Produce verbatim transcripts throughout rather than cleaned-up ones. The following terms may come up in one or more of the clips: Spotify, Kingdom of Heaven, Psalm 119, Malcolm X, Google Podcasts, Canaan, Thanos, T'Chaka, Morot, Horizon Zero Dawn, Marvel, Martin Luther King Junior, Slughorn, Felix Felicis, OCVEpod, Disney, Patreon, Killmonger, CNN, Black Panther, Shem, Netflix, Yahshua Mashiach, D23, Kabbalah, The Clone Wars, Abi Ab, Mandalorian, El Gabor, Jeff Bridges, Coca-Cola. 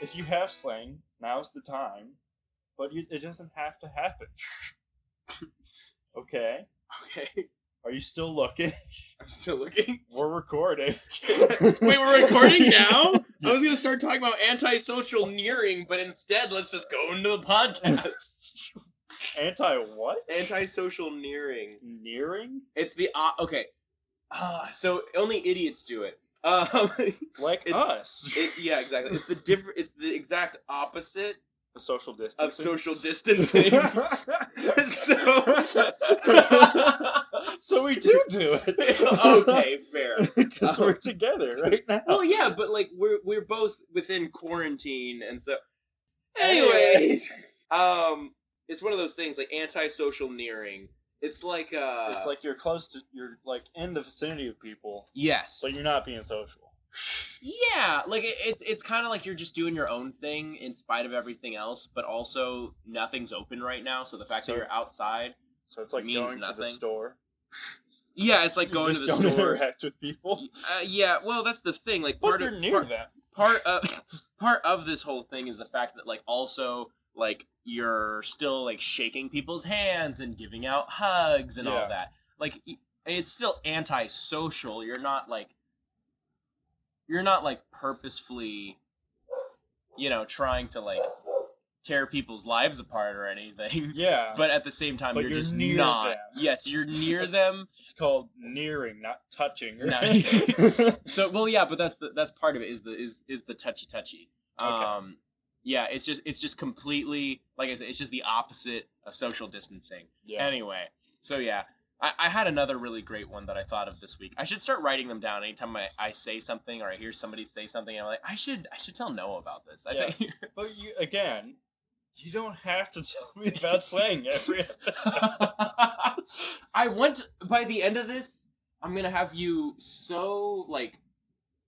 if you have slang, now's the time. But you, it doesn't have to happen. Okay? Okay. Are you still looking? I'm still looking. We're recording. Wait, we're recording now? I was going to start talking about antisocial nearing, but instead, let's just go into the podcast. Anti what? Antisocial nearing. Nearing? It's the... Uh, okay. Uh, so, only idiots do it. Um, like it's, us. It, yeah, exactly. It's the diff- It's the exact opposite of social distancing. Of social distancing. so... so we do do it. Okay, fair. Because um, we're together right now. Well, yeah, but like we're we're both within quarantine, and so. Anyway, um, it's one of those things like antisocial nearing. It's like uh, it's like you're close to you're like in the vicinity of people. Yes, but you're not being social. Yeah, like it, it it's kind of like you're just doing your own thing in spite of everything else, but also nothing's open right now, so the fact so, that you're outside. So it's like means going nothing. To the store. Yeah, it's like you going to the don't store. Just interact with people. Uh, yeah, well, that's the thing. Like part of near part, that. part of part of this whole thing is the fact that like also like you're still like shaking people's hands and giving out hugs and yeah. all that. Like it's still antisocial. You're not like you're not like purposefully, you know, trying to like. Tear people's lives apart or anything. Yeah. But at the same time, you're, you're just not. Them. Yes, you're near it's, them. It's called nearing, not touching. Right? No. So, well, yeah, but that's the that's part of it is the is is the touchy touchy. Okay. Um, yeah, it's just it's just completely like I said, it's just the opposite of social distancing. Yeah. Anyway, so yeah, I, I had another really great one that I thought of this week. I should start writing them down anytime I, I say something or I hear somebody say something. And I'm like, I should I should tell Noah about this. I yeah. think. But you again. You don't have to tell me about slang every episode. I want, to, by the end of this, I'm going to have you so, like...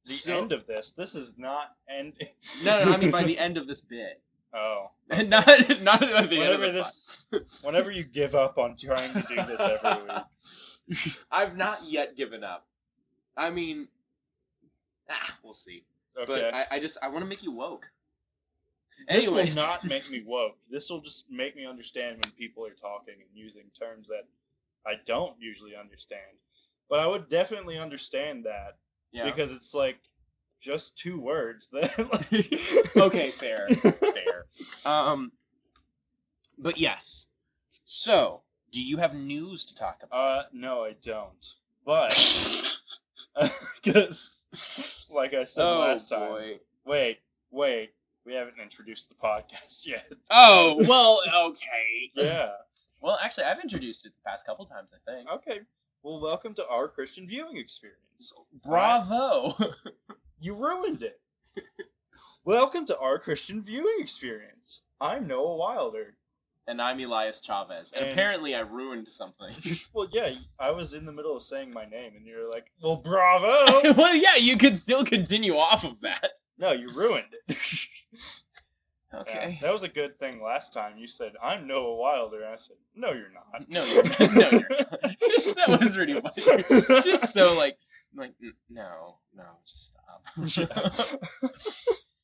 The so... end of this? This is not ending. No, no, I mean by the end of this bit. Oh. Okay. not not by the whenever end of it, this. Whenever you give up on trying to do this every week. I've not yet given up. I mean, ah, we'll see. Okay. But I, I just, I want to make you woke. This Anyways. will not make me woke. This will just make me understand when people are talking and using terms that I don't usually understand. But I would definitely understand that yeah. because it's like just two words. That like... Okay, fair, fair. Um, but yes. So, do you have news to talk about? Uh, no, I don't. But because, like I said oh, last time, boy. wait, wait. We haven't introduced the podcast yet. Oh, well, okay. Yeah. Well, actually, I've introduced it the past couple times, I think. Okay. Well, welcome to our Christian viewing experience. Bravo. You ruined it. Welcome to our Christian viewing experience. I'm Noah Wilder. And I'm Elias Chavez. And, and apparently I ruined something. Well, yeah, I was in the middle of saying my name, and you were like, well, bravo! Well, yeah, you could still continue off of that. No, you ruined it. Okay. Yeah, that was a good thing last time. You said, I'm Noah Wilder, and I said, no, you're not. No, you're not. No, you're not. That was really funny. Just so, like, like, no, no, just stop.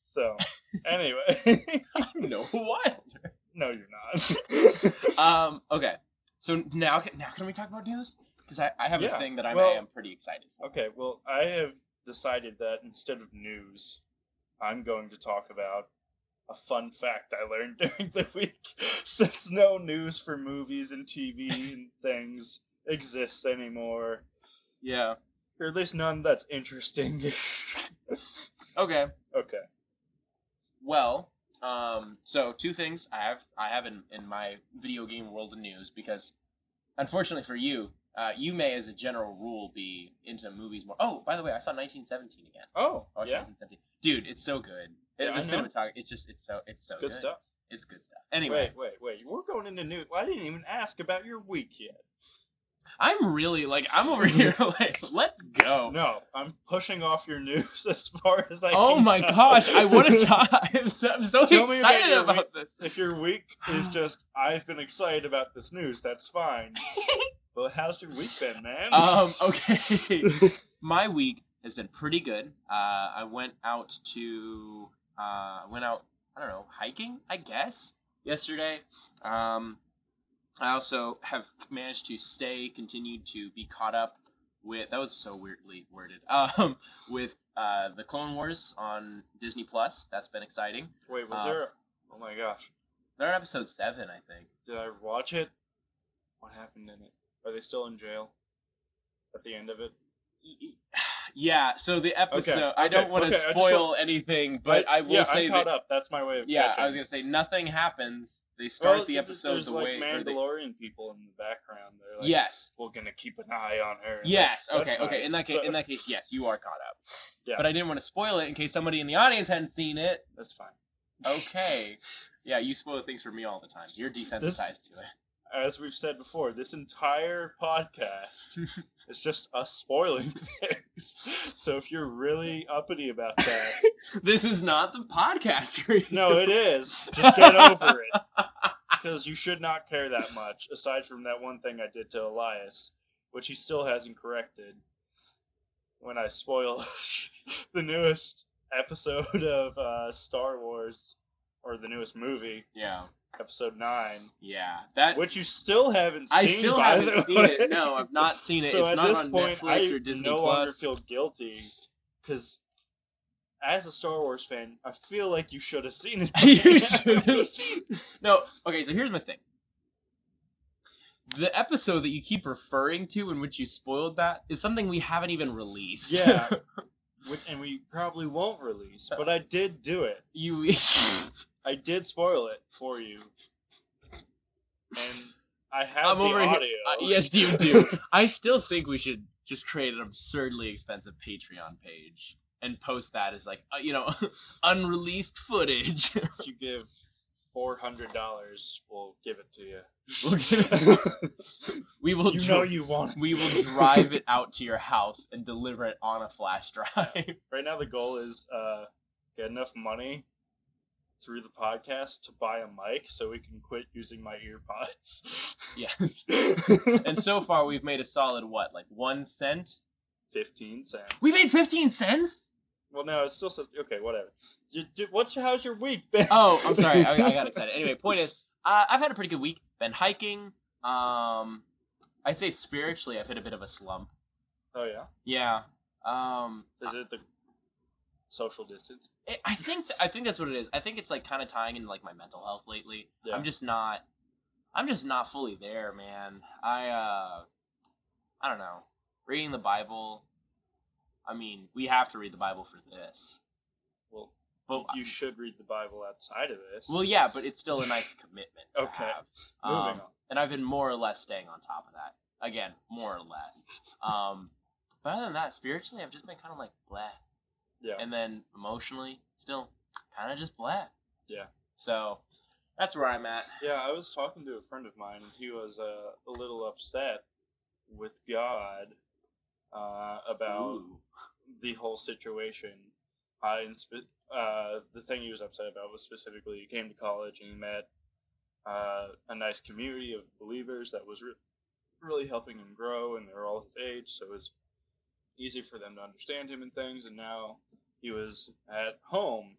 So, anyway. I'm Noah Wilder. No, you're not. um, okay. So now can, now can we talk about news? Because I, I have yeah, a thing that I'm, well, I am pretty excited for. Okay, well, I have decided that instead of news, I'm going to talk about a fun fact I learned during the week. Since no news for movies and T V and things exists anymore. Yeah. Or at least none that's interesting. Okay. Okay. Well... Um, so two things I have, I have in, in my video game world of news, because unfortunately for you, uh, you may as a general rule be into movies more. Oh, by the way, I saw nineteen seventeen again. Oh, I watched yeah. nineteen seventeen. Dude, it's so good. Yeah, the cinematography, it's just, it's so, it's so it's good. good. stuff. It's good stuff. Anyway. Wait, wait, wait. We're going into news. Well, I didn't even ask about your week yet. I'm really, like, I'm over here, like, let's go. No, I'm pushing off your news as far as I oh can. Oh, my go. gosh, I want to talk. I'm so, I'm so excited about, about this. If your week is just, I've been excited about this news, that's fine. Well, how's your week been, man? Um, okay. My week has been pretty good. Uh, I went out to Uh, went out, I don't know, hiking, I guess, yesterday. Um, I also have managed to stay, continued to be caught up with, that was so weirdly worded, um, with uh, The Clone Wars on Disney Plus. That's been exciting. Wait, was uh, there, oh my gosh. They're on episode seven, I think. Did I watch it? What happened in it? Are they still in jail at the end of it? Yeah, so the episode, okay, okay, I don't want to okay, spoil just, anything, but I, I will yeah, say I'm caught that, up. That's my way of yeah, catching. I was going to say, nothing happens. They start well, the episode the like way... There's like Mandalorian they, people in the background. They're like, yes. We're going to keep an eye on her. Yes, that's, okay, that's okay. Nice. In, that case, so, in that case, yes, you are caught up. Yeah. But I didn't want to spoil it in case somebody in the audience hadn't seen it. That's fine. Okay. Yeah, you spoil things for me all the time. You're desensitized this, to it. As we've said before, this entire podcast is just us spoiling things. So if you're really uppity about that... This is not the podcast for you. No, it is. Just get over it. Because you should not care that much, aside from that one thing I did to Elias, which he still hasn't corrected, when I spoil the newest episode of uh, Star Wars, or the newest movie. Yeah. Episode nine. Yeah. That which you still haven't seen. I still by haven't seen way. It. No, I've not seen it. So it's at not this on point, Netflix I or Disney no Plus. Longer feel guilty because as a Star Wars fan, I feel like you should have seen it. You should have seen it. No, okay, so here's my thing. The episode that you keep referring to in which you spoiled that is something we haven't even released. Yeah. And we probably won't release, but I did do it. You I did spoil it for you. And I have I'm the over audio. Here. Uh, yes, you do. I still think we should just create an absurdly expensive Patreon page and post that as, like, uh, you know, unreleased footage. If you give four hundred dollars, we'll give it to you. We'll give it. We will you dri- know you want it. We will drive it out to your house and deliver it on a flash drive. Right now the goal is uh, get enough money through the podcast to buy a mic so we can quit using my ear pods. Yes. And so far we've made a solid, what, like one cent? fifteen cents. We made fifteen cents? Well, no, it still says, okay, whatever. You, you, what's your, how's your week, Ben? Oh, I'm sorry. I, I got excited. Anyway, point is, uh, I've had a pretty good week. Been hiking. Um, I say spiritually, I've hit a bit of a slump. Oh, yeah? Yeah. Um, is it the social distance? It, I think th- I think that's what it is. I think it's, like, kind of tying into, like, my mental health lately. Yeah. I'm just not, I'm just not fully there, man. I, uh, I don't know. Reading the Bible... I mean, we have to read the Bible for this. Well, but you should read the Bible outside of this. Well, yeah, but it's still a nice commitment to okay. have. Moving um, on. And I've been more or less staying on top of that. Again, more or less. Um, but other than that, spiritually, I've just been kind of like, bleh. Yeah. And then emotionally, still kind of just bleh. Yeah. So that's where I'm at. Yeah, I was talking to a friend of mine, and he was uh, a little upset with God. Uh, about Ooh. the whole situation. Uh, and spe- uh, the thing he was upset about was specifically he came to college and he met uh, a nice community of believers that was re- really helping him grow, and they were all his age, so it was easy for them to understand him and things, and now he was at home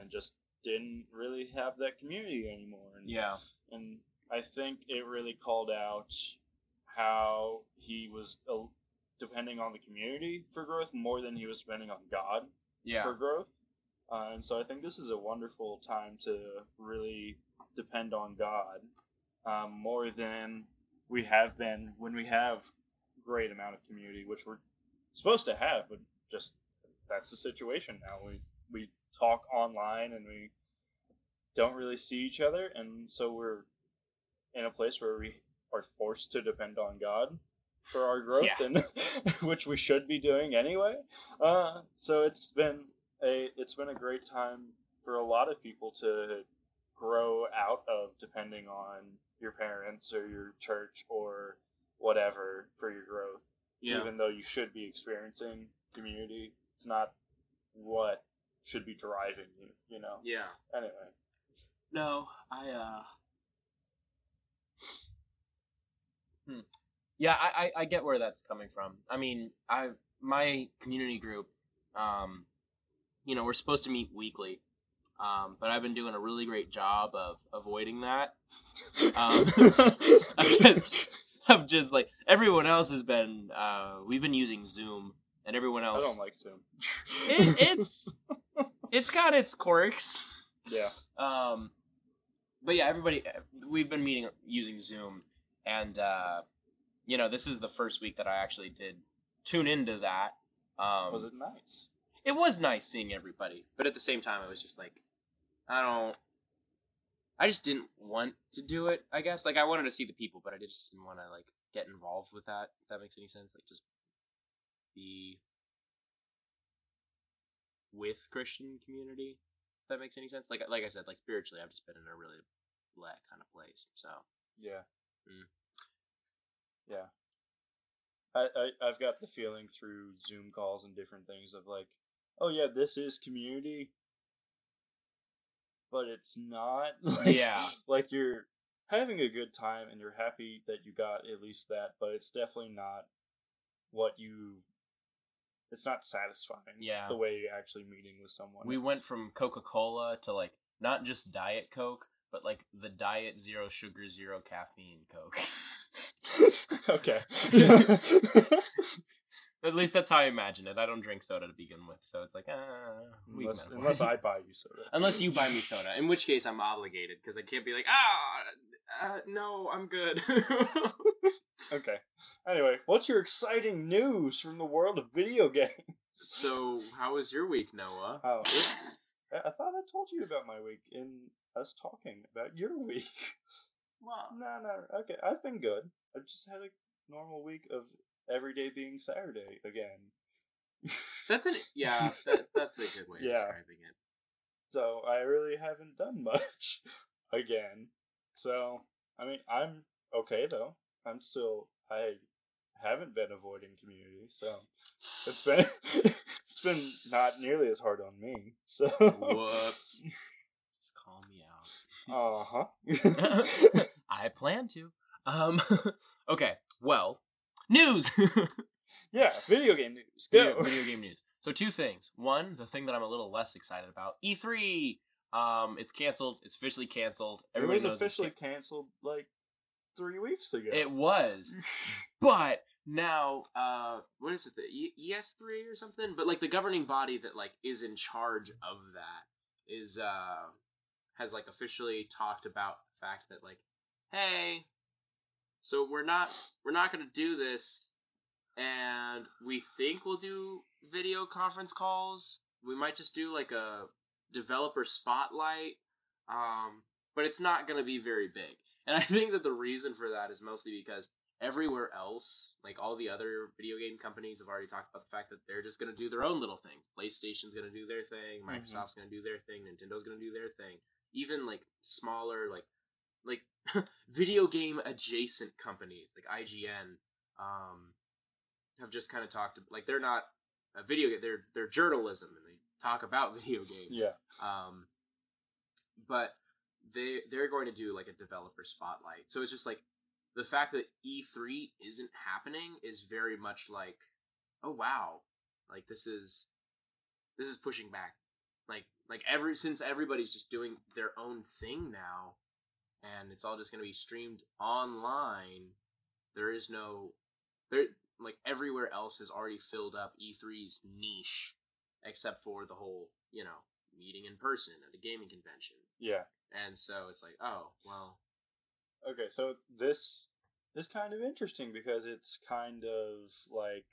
and just didn't really have that community anymore. And, yeah. And I think it really called out how he was... A- depending on the community for growth more than he was depending on God yeah. for growth. Uh, and so I think this is a wonderful time to really depend on God um, more than we have been when we have great amount of community, which we're supposed to have, but just that's the situation now. We we talk online and we don't really see each other, and so we're in a place where we are forced to depend on God for our growth, yeah. and which we should be doing anyway. Uh, so it's been a it's been a great time for a lot of people to grow out of depending on your parents or your church or whatever for your growth. Yeah. Even though you should be experiencing community, it's not what should be driving you. You know. Yeah. Anyway. No, I. uh... Hmm. Yeah, I, I get where that's coming from. I mean, I my community group, um, you know, we're supposed to meet weekly, Um, but I've been doing a really great job of avoiding that. Um, I'm, just, I'm just like, everyone else has been, uh, we've been using Zoom, and everyone else. I don't like Zoom. It, it's, it's got its quirks. Yeah. Um, but yeah, everybody, we've been meeting using Zoom, and, uh, you know, this is the first week that I actually did tune into that. Um, was it nice? It was nice seeing everybody, but at the same time, I was just like, I don't, I just didn't want to do it, I guess. Like, I wanted to see the people, but I just didn't want to, like, get involved with that, if that makes any sense. Like, just be with Christian community, if that makes any sense. Like, like I said, like, spiritually, I've just been in a really black kind of place, so. Yeah. Mm. Yeah. I, I, I've got the feeling through Zoom calls and different things of, like, oh, yeah, this is community, but it's not. Like, yeah. Like, you're having a good time, and you're happy that you got at least that, but it's definitely not what you... It's not satisfying. Yeah. The way you're actually meeting with someone. We else. went from Coca-Cola to, like, not just Diet Coke, but, like, the Diet Zero Sugar Zero Caffeine Coke. Okay. At least that's how I imagine it. I don't drink soda to begin with, so it's like, ah. Unless, unless I buy you soda. Unless you buy me soda, in which case I'm obligated, because I can't be like, ah, uh, no, I'm good. Okay. Anyway, what's your exciting news from the world of video games? So, how was your week, Noah? Oh, it, I thought I told you about my week in us talking about your week. Wow. No, no, okay. I've been good. I've just had a normal week of every day being Saturday again. That's it. Yeah, that, that's a good way yeah. of describing it. So I really haven't done much again. So, I mean, I'm okay, though. I'm still, I haven't been avoiding community, so it's been, it's been not nearly as hard on me. So whoops. Just call me out. Uh-huh. I plan to. Um, okay, well, news! Yeah, video game news. Go. Video, video game news. So two things. One, the thing that I'm a little less excited about, E three! Um, it's canceled. It's officially canceled. Everybody it was knows officially it's can- canceled, like, three weeks ago. It was. But now, uh, what is it, the e- E S three or something? But, like, the governing body that, like, is in charge of that is, uh, has, like, officially talked about the fact that, like, hey... So we're not we're not going to do this, and we think we'll do video conference calls. We might just do, like, a developer spotlight, um, but it's not going to be very big. And I think that the reason for that is mostly because everywhere else, like, all the other video game companies have already talked about the fact that they're just going to do their own little things. PlayStation's going to do their thing, Microsoft's mm-hmm. going to do their thing, Nintendo's going to do their thing. Even, like, smaller, like, like... video game adjacent companies like I G N um, have just kind of talked like they're not a video game, they're they're journalism and they talk about video games. Yeah. Um, but they they're going to do like a developer spotlight. So it's just like the fact that E three isn't happening is very much like, oh wow, like this is this is pushing back. Like like every since everybody's just doing their own thing now. And it's all just going to be streamed online. There is no... there like, everywhere else has already filled up E three's niche, except for the whole, you know, meeting in person at a gaming convention. Yeah. And so it's like, oh, well... Okay, so this is kind of interesting, because it's kind of like,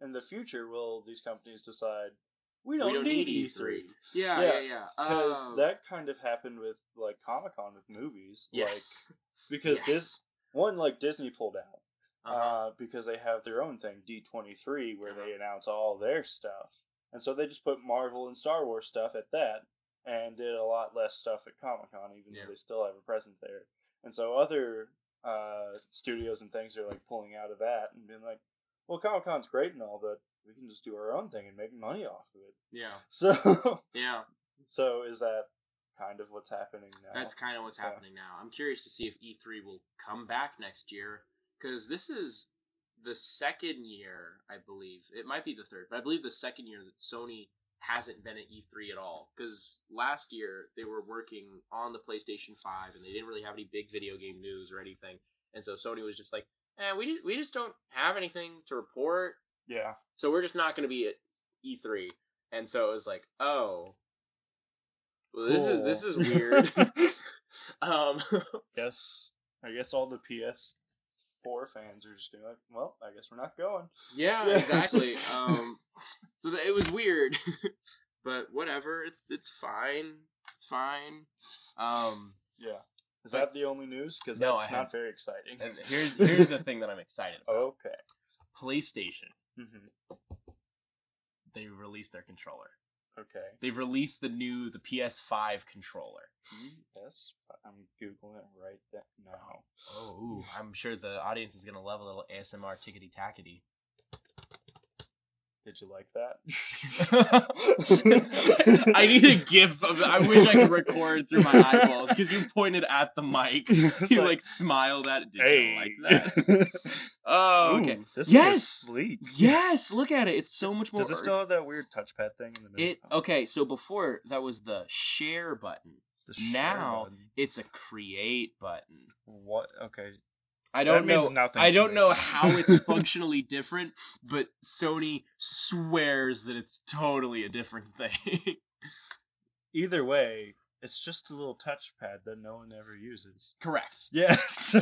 in the future, will these companies decide, we don't, we don't need, need E three. E three. Yeah, yeah, yeah. Because yeah. um, that kind of happened with, like, Comic-Con with movies. Yes. Like, because yes. Dis- one, like, Disney pulled out. Uh-huh. Uh, because they have their own thing, D twenty-three, where uh-huh. they announce all their stuff. And so they just put Marvel and Star Wars stuff at that, and did a lot less stuff at Comic-Con, even yeah. though they still have a presence there. And so other uh, studios and things are, like, pulling out of that and being like, well, Comic-Con's great and all, but we can just do our own thing and make money off of it. Yeah. So yeah. So is that kind of what's happening now? That's kind of what's yeah. happening now. I'm curious to see if E three will come back next year, because this is the second year, I believe. It might be the third, but I believe the second year that Sony hasn't been at E three at all, because last year they were working on the PlayStation five and they didn't really have any big video game news or anything, and so Sony was just like, eh, we just, we just don't have anything to report. Yeah. So we're just not going to be at E three, and so it was like, oh, well, this cool. is this is weird. um, yes, I guess all the P S four fans are just gonna be like, well, I guess we're not going. Yeah, yeah. Exactly. um, so it was weird, but whatever. It's it's fine. It's fine. Um, yeah. Is that the only news? Because no, that's not very exciting. And here's here's the thing that I'm excited about. Okay. PlayStation. Mm-hmm. They released their controller. Okay. They've released the new the P S five controller. Yes, I'm googling it right now. Oh, ooh, I'm sure the audience is gonna love a little A S M R tickety tackety. Did you like that? I need a GIF of. I wish I could record through my eyeballs because you pointed at the mic. You like, like smiled at it. Did hey. You like that? Oh, okay. Ooh, this yes. is sleek. Yes. Look at it. It's so much more. Does it still have that weird touchpad thing in the middle? It okay. So before that was the share button. The share now button. It's a create button. What? Okay. I don't know. I don't know how it's functionally different, but Sony swears that it's totally a different thing. Either way, it's just a little touchpad that no one ever uses. Correct. Yes.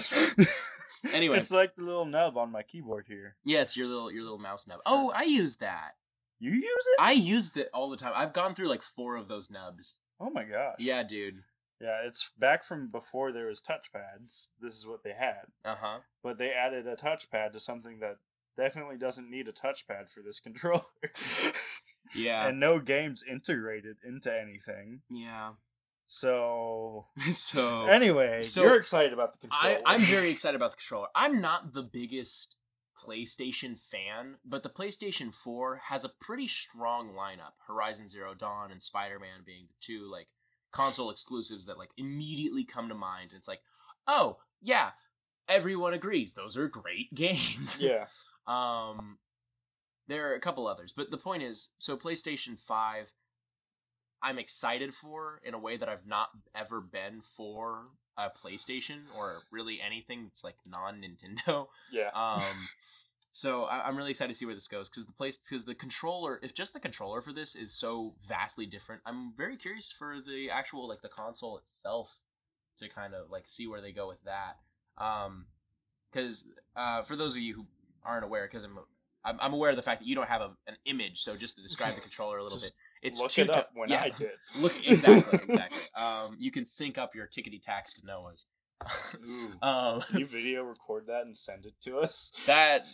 Anyway, it's like the little nub on my keyboard here. Yes, your little your little mouse nub. Oh, I use that. You use it? I used it all the time. I've gone through like four of those nubs. Oh my gosh. Yeah, dude. Yeah, it's back from before there was touchpads. This is what they had. Uh-huh. But they added a touchpad to something that definitely doesn't need a touchpad for this controller. Yeah. And no games integrated into anything. Yeah. So... so... Anyway, so you're excited about the controller. I, I'm very excited about the controller. I'm not the biggest PlayStation fan, but the PlayStation four has a pretty strong lineup. Horizon Zero Dawn and Spider-Man being the two, like, console exclusives that like immediately come to mind, and it's like, oh yeah, everyone agrees those are great games. Yeah. Um there are a couple others, but the point is, so PlayStation five I'm excited for in a way that I've not ever been for a PlayStation or really anything that's like non-Nintendo. Yeah. um So I'm really excited to see where this goes, because the place, because the controller, if just the controller for this is so vastly different, I'm very curious for the actual, like, the console itself to kind of, like, see where they go with that. Because um, uh, for those of you who aren't aware, because I'm, I'm I'm aware of the fact that you don't have a, an image, so just to describe the controller a little bit, it's look two it up t- when yeah, I did. Look exactly, exactly. Um, you can sync up your tickety-tacks to Noah's. Ooh, um, can you video record that and send it to us? That.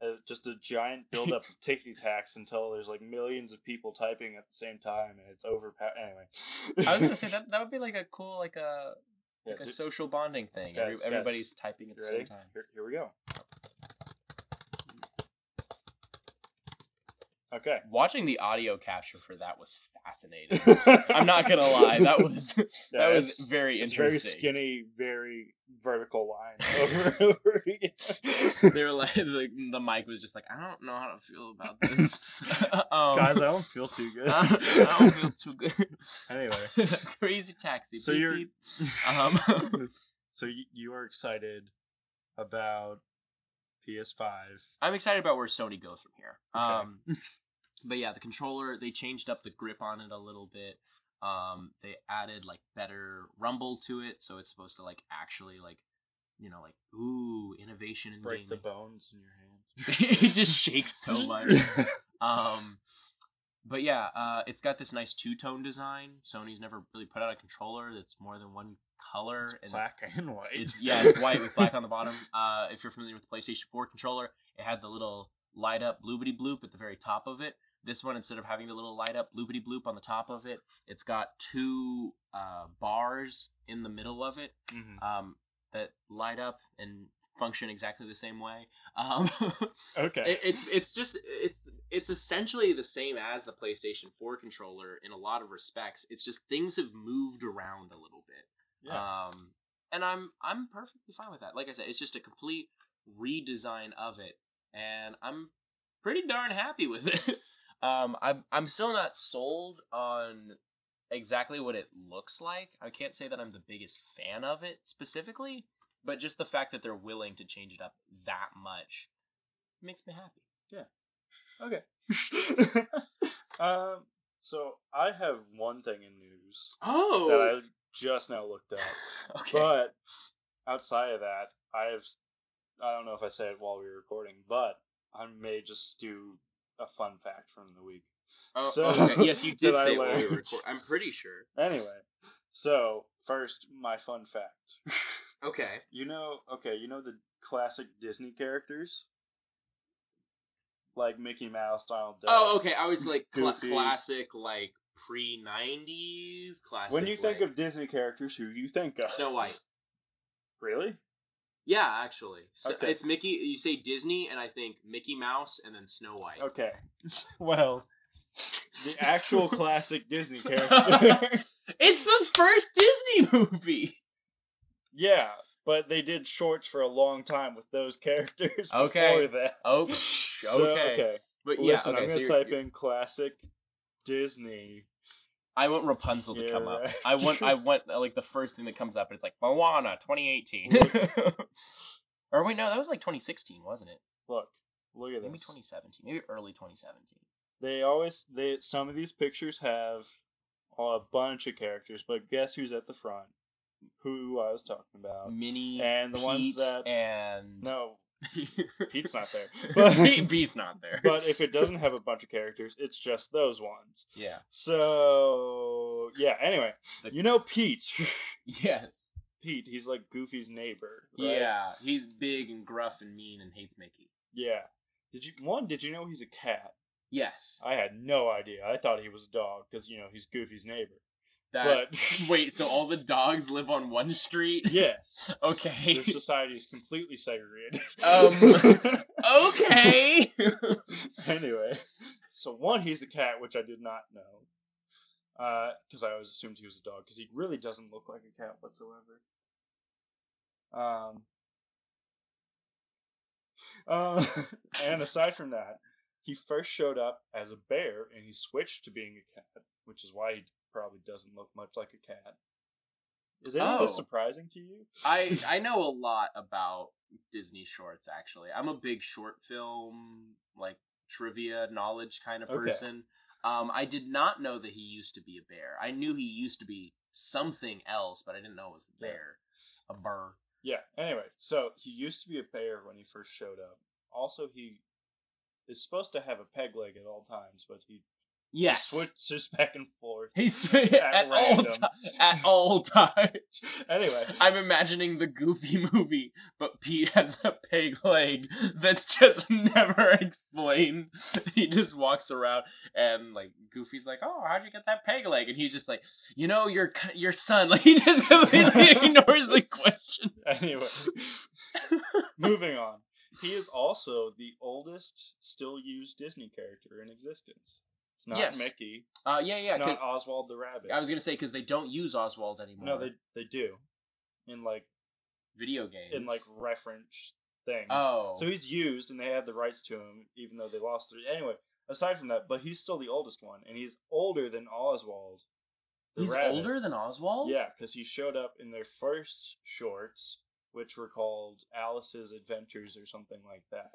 Uh, just a giant buildup of tickety-tacks until there's like millions of people typing at the same time and it's overpowered. Anyway. I was going to say, that that would be like a cool, like a yeah, like a did... social bonding thing. Guys, Every, guys, everybody's typing at the ready? Same time. Here, here we go. Okay. Watching the audio capture for that was fascinating. I'm not going to lie. That was yeah, that was very interesting. Very skinny, very vertical line over and over again. They were like, the, the mic was just like, I don't know how to feel about this. um, Guys, I don't feel too good. I don't, I don't feel too good. Anyway. Crazy taxi. So, beep, you're, beep. Um, so you, you are excited about... P S five. I'm excited about where Sony goes from here. Um, okay. But yeah, the controller, they changed up the grip on it a little bit. Um, they added like better rumble to it, so it's supposed to like actually like, you know, like, ooh, innovation in break gaming. The bones in your hands. It just shakes so much. um, but yeah, uh, it's got this nice two-tone design. Sony's never really put out a controller that's more than one color. It's and black and white. It's, yeah, it's white with black on the bottom. Uh, if you're familiar with the PlayStation four controller, it had the little light-up bloopity-bloop at the very top of it. This one, instead of having the little light-up bloopity-bloop on the top of it, it's got two uh, bars in the middle of it mm-hmm. um, that light up and function exactly the same way. Um, okay. It, it's it's just, it's it's essentially the same as the PlayStation four controller in a lot of respects. It's just things have moved around a little bit. Yeah. Um, and I'm I'm perfectly fine with that. Like I said, it's just a complete redesign of it, and I'm pretty darn happy with it. Um, I'm I'm still not sold on exactly what it looks like. I can't say that I'm the biggest fan of it specifically, but just the fact that they're willing to change it up that much makes me happy. Yeah. Okay. um. So I have one thing in news. Oh. That I just now looked up. Okay. But outside of that, I've I don't know if I said it while we were recording, but I may just do a fun fact from the week. Oh, so, okay. Yes, you did say it while we were recording. I'm pretty sure. Anyway, so first, my fun fact. Okay. You know, okay, you know the classic Disney characters? Like Mickey Mouse, Donald Duck. Oh, okay. I was like cl- classic, like pre nineties classic. When you think like... of Disney characters, who you think of? Snow White. Really? Yeah, actually. So okay. It's Mickey. You say Disney, and I think Mickey Mouse, and then Snow White. Okay. Well, the actual classic Disney character. It's the first Disney movie. Yeah, but they did shorts for a long time with those characters okay. before that. Oh, okay. So, okay. But yeah, listen, okay, I'm so gonna you're, type you're... in classic Disney. I want Rapunzel to yeah, come up. Right. I want, I want like the first thing that comes up, and it's like Moana twenty eighteen. Or wait, no, that was like twenty sixteen, wasn't it? Look, look at maybe this. Maybe twenty seventeen, maybe early twenty seventeen. They always, they some of these pictures have a bunch of characters, but guess who's at the front? Who I was talking about? Minnie and the Pete, ones that and no, Pete's not there. But, Pete, Pete's not there. But if it doesn't have a bunch of characters, it's just those ones. Yeah. So, yeah, anyway. The... You know Pete. Yes. Pete, he's like Goofy's neighbor. Right? Yeah, he's big and gruff and mean and hates Mickey. Yeah. Did you One, did you know he's a cat? Yes. I had no idea. I thought he was a dog because, you know, he's Goofy's neighbor. That, but... Wait, so all the dogs live on one street? Yes. Okay. Their society is completely segregated. Um, okay! Anyway, so one, he's a cat, which I did not know. Because uh, I always assumed he was a dog, because he really doesn't look like a cat whatsoever. Um. Uh, and aside from that, he first showed up as a bear, and he switched to being a cat, which is why he probably doesn't look much like a cat. Is any oh. of this surprising to you? I, I know a lot about Disney shorts, actually. I'm a big short film, like, trivia, knowledge kind of person. Okay. Um, I did not know that he used to be a bear. I knew he used to be something else, but I didn't know it was a bear. Yeah. A burr. Yeah, anyway, so he used to be a bear when he first showed up. Also, he is supposed to have a peg leg at all times, but he... Yes. He switches back and forth. He's at, at all t- at all times. Anyway, I'm imagining the Goofy movie, but Pete has a peg leg that's just never explained. He just walks around, and like Goofy's like, "Oh, how'd you get that peg leg?" And he's just like, "You know, your your son." Like he just completely ignores the question. Anyway, moving on. He is also the oldest still used Disney character in existence. It's not yes. Mickey. Uh, yeah, yeah. It's not Oswald the Rabbit. I was going to say, because they don't use Oswald anymore. No, they they do. In, like... Video games. In, like, reference things. Oh. So he's used, and they had the rights to him, even though they lost it. Anyway, aside from that, but he's still the oldest one, and he's older than Oswald the He's Rabbit. older than Oswald? Yeah, because he showed up in their first shorts, which were called Alice's Adventures or something like that.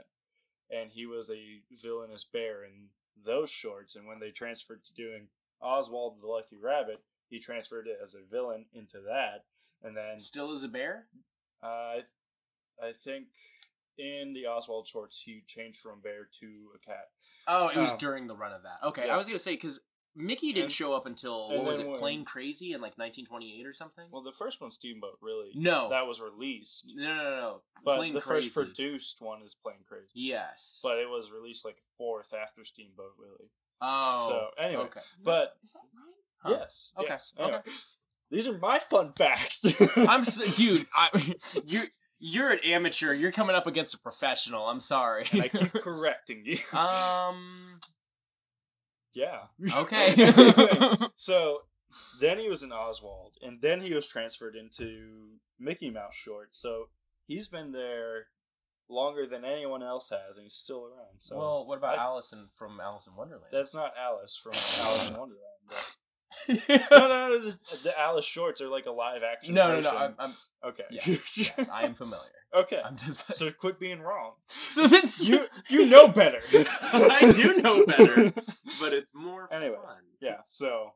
And he was a villainous bear in... those shorts, and when they transferred to doing Oswald the Lucky Rabbit, he transferred it as a villain into that, and then still as a bear. Uh, I, th- I think in the Oswald shorts he changed from bear to a cat. Oh, it um, was during the run of that. Okay, yeah. I was gonna say because Mickey didn't and, show up until what was it, when, Plain Crazy in like nineteen twenty-eight or something. Well, the first one, Steamboat, really. No, that was released. No, no, no. no. But Plain the Crazy. First produced one is Plain Crazy. Yes, but it was released like fourth after Steamboat, really. Oh. So anyway, okay. But is that right? Huh. Yes. Okay. Yes. Anyway, okay. These are my fun facts. I'm so, dude. I, you're you're an amateur. You're coming up against a professional. I'm sorry. And I keep correcting you. Um. Yeah. Okay. Anyway, so then he was in Oswald, and then he was transferred into Mickey Mouse shorts. So he's been there longer than anyone else has, and he's still around. So, well, what about I, Allison from Alice in Wonderland? That's not Alice from Alice in Wonderland. But... no, no, the, the Alice shorts are like a live action. No, version. no, no. I'm, I'm okay. Yes, yes, I am familiar. Okay, I'm just like... so quit being wrong. So that's you. You know better. I do know better, but it's more anyway, fun. Yeah. So,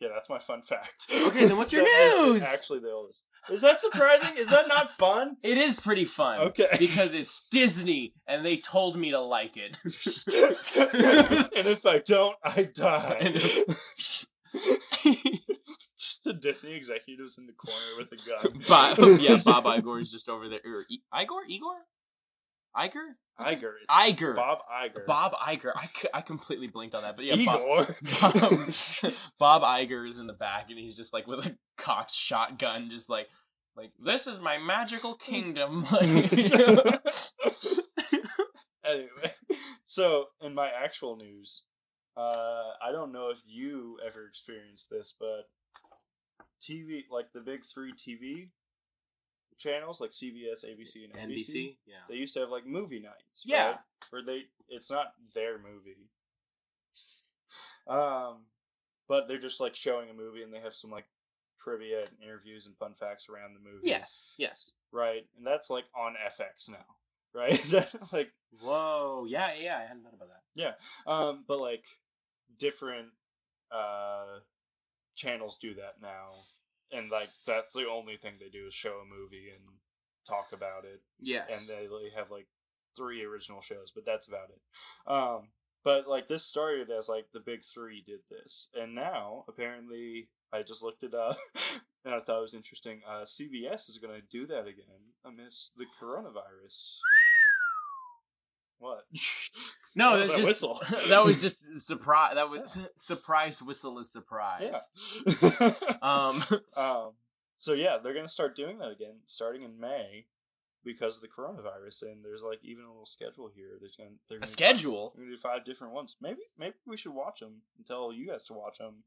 yeah, that's my fun fact. Okay, then what's your news? Is actually, the oldest. Is that surprising? Is that not fun? It is pretty fun. Okay, because it's Disney, and they told me to like it. And if I don't, I die. Just the Disney executives in the corner with a gun. Bob, yeah, Bob Iger is just over there. Or e- Igor? Igor? Iger? What's Iger. Iger. Bob Iger. Bob Iger. I, I completely blinked on that. But yeah, Igor. Bob, Bob, Bob Iger is in the back, and he's just like with a cocked shotgun, just like, like this is my magical kingdom. Anyway, so in my actual news, Uh, I don't know if you ever experienced this, but T V, like the big three T V channels, like C B S, A B C, and N B C, N B C? Yeah. They used to have like movie nights. Yeah. Right? Where they, it's not their movie. Um, but they're just like showing a movie, and they have some like trivia and interviews and fun facts around the movie. Yes. Yes. Right. And that's like on F X now. Right? Like, whoa. Yeah. Yeah. I hadn't thought about that. Yeah. Um, but like, different uh channels do that now, and like that's the only thing they do is show a movie and talk about it. Yes. And they have like three original shows, but that's about it. Um but like this started as like the big three did this, and now apparently I just looked it up and I thought it was interesting. uh C B S is gonna do that again amidst the coronavirus. What? No, that's just whistle. That was just surprise. That was yeah. surprised whistle is surprise. Yeah. um, um. So yeah, they're gonna start doing that again, starting in May, because of the coronavirus. And there's like even a little schedule here. There's gonna they're gonna a schedule. We're gonna do five different ones. Maybe maybe we should watch them and tell you guys to watch them,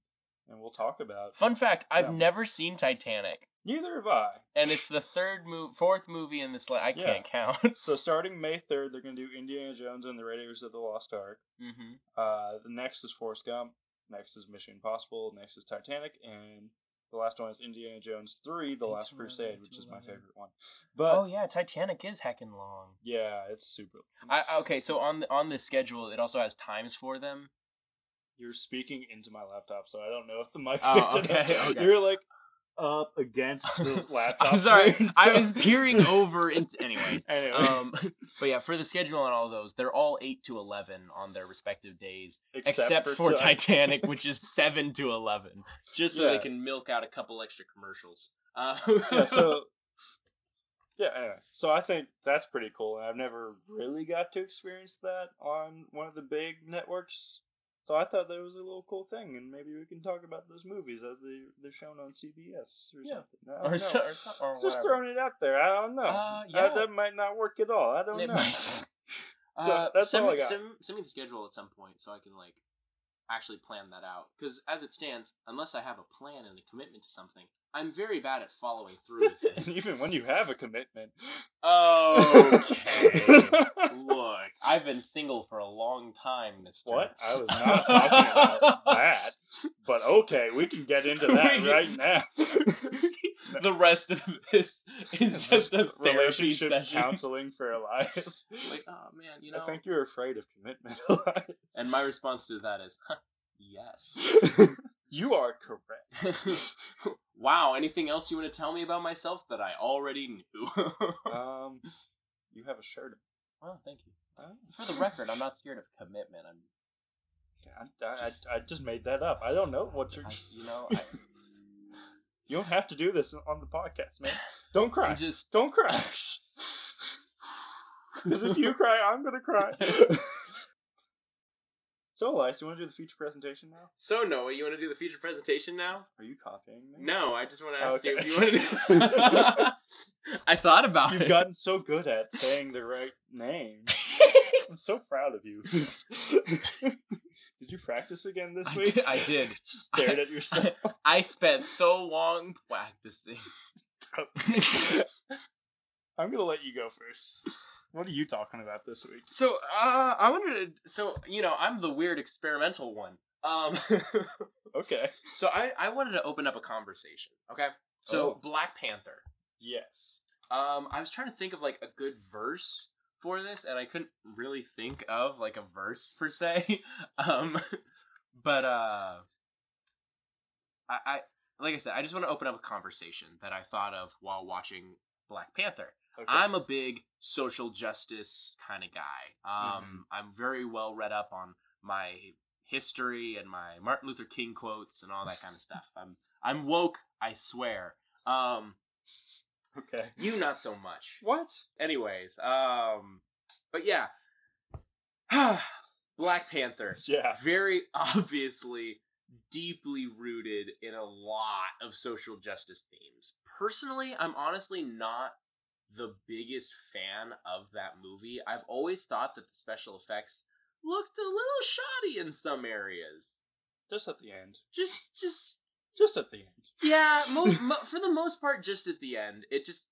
and we'll talk about. Fun fact: I've yeah. never seen Titanic. Neither have I. And it's the third move, fourth movie in this. La- I yeah. can't count. So starting May third, they're going to do Indiana Jones and the Raiders of the Lost Ark. Mm-hmm. Uh, the next is Forrest Gump. Next is Mission Impossible. Next is Titanic. And the last one is Indiana Jones three, The Last Crusade, which is my favorite one. But oh, yeah, Titanic is heckin' long. Yeah, it's super long. I, okay, so on the, on this schedule, it also has times for them. You're speaking into my laptop, so I don't know if the mic oh, picked okay, it up. Okay. You're like... up against the laptop. I'm sorry, screen, so. I was peering over into. Anyways, anyway. um, but yeah, for the schedule on all those, they're all eight to eleven on their respective days, except, except for, for Titanic, which is seven to eleven, just so yeah. they can milk out a couple extra commercials. Uh, yeah, so yeah, anyway, so I think that's pretty cool, and I've never really got to experience that on one of the big networks. So I thought that was a little cool thing, and maybe we can talk about those movies as they, they're shown on C B S or yeah. something. I don't or know. So, or so, or just throwing it out there. I don't know. Uh, yeah. I, that might not work at all. I don't it know. So uh, that's send all me, I got. Send, send me the schedule at some point so I can like actually plan that out. Because as it stands, unless I have a plan and a commitment to something, I'm very bad at following through with it. Even when you have a commitment. Okay. Look, I've been single for a long time, mister. What? I was not talking about that. But okay, we can get into that right now. The rest of this is just a therapy relationship session. Counseling for Elias. Like, oh man, you know. I think you're afraid of commitment, Elias. And my response to that is, huh, yes. You are correct. Wow, anything else you want to tell me about myself that I already knew? um, you have a shirt. Oh, thank you. Oh. For the record, I'm not scared of commitment. I'm. I, I, just, I, I just made that up. I, I don't just, know what you're. I, you know, I... You don't have to do this on the podcast, man. Don't cry. Just... Don't cry. Because if you cry, I'm going to cry. So, Elias, you want to do the feature presentation now? So, Noah, you want to do the feature presentation now? Are you copying me? No, I just want to ask oh, okay. you if you want to do I thought about You've it. You've gotten so good at saying the right name. I'm so proud of you. Did you practice again this I week? Did, I did. Just stared I, at yourself. I, I spent so long practicing. I'm going to let you go first. What are you talking about this week? So, uh, I wanted to, so, you know, I'm the weird experimental one. Um, okay. So I, I wanted to open up a conversation. Okay. So oh. Black Panther. Yes. Um, I was trying to think of like a good verse for this, and I couldn't really think of like a verse per se. um, but uh, I, I like I said, I just want to open up a conversation that I thought of while watching Black Panther. Okay. I'm a big social justice kind of guy. Um, mm-hmm. I'm very well read up on my history and my Martin Luther King quotes and all that kind of stuff. I'm I'm woke, I swear. Um, okay. You not so much. What? Anyways, um, but yeah, Black Panther. Yeah. Very obviously deeply rooted in a lot of social justice themes. Personally, I'm honestly not the biggest fan of that movie. I've always thought that the special effects looked a little shoddy in some areas. Just at the end. Just, just, just at the end. Yeah, mo- mo- for the most part, just at the end. It just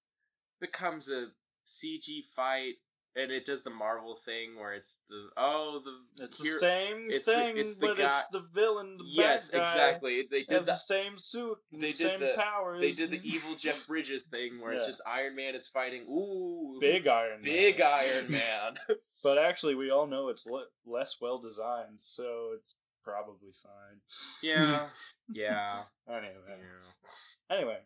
becomes a C G fight, and it does the Marvel thing where it's the oh the it's here, the same it's thing, the, it's the but guy, it's the villain. The yes, bad guy exactly. They did the, the same suit. And they the same did the powers. They did the evil Jeff Bridges thing where yeah. it's just Iron Man is fighting. Ooh, big Iron, big Man. Iron Man. But actually, we all know it's le- less well designed, so it's probably fine. Yeah. yeah. Anyway. Yeah. Anyway,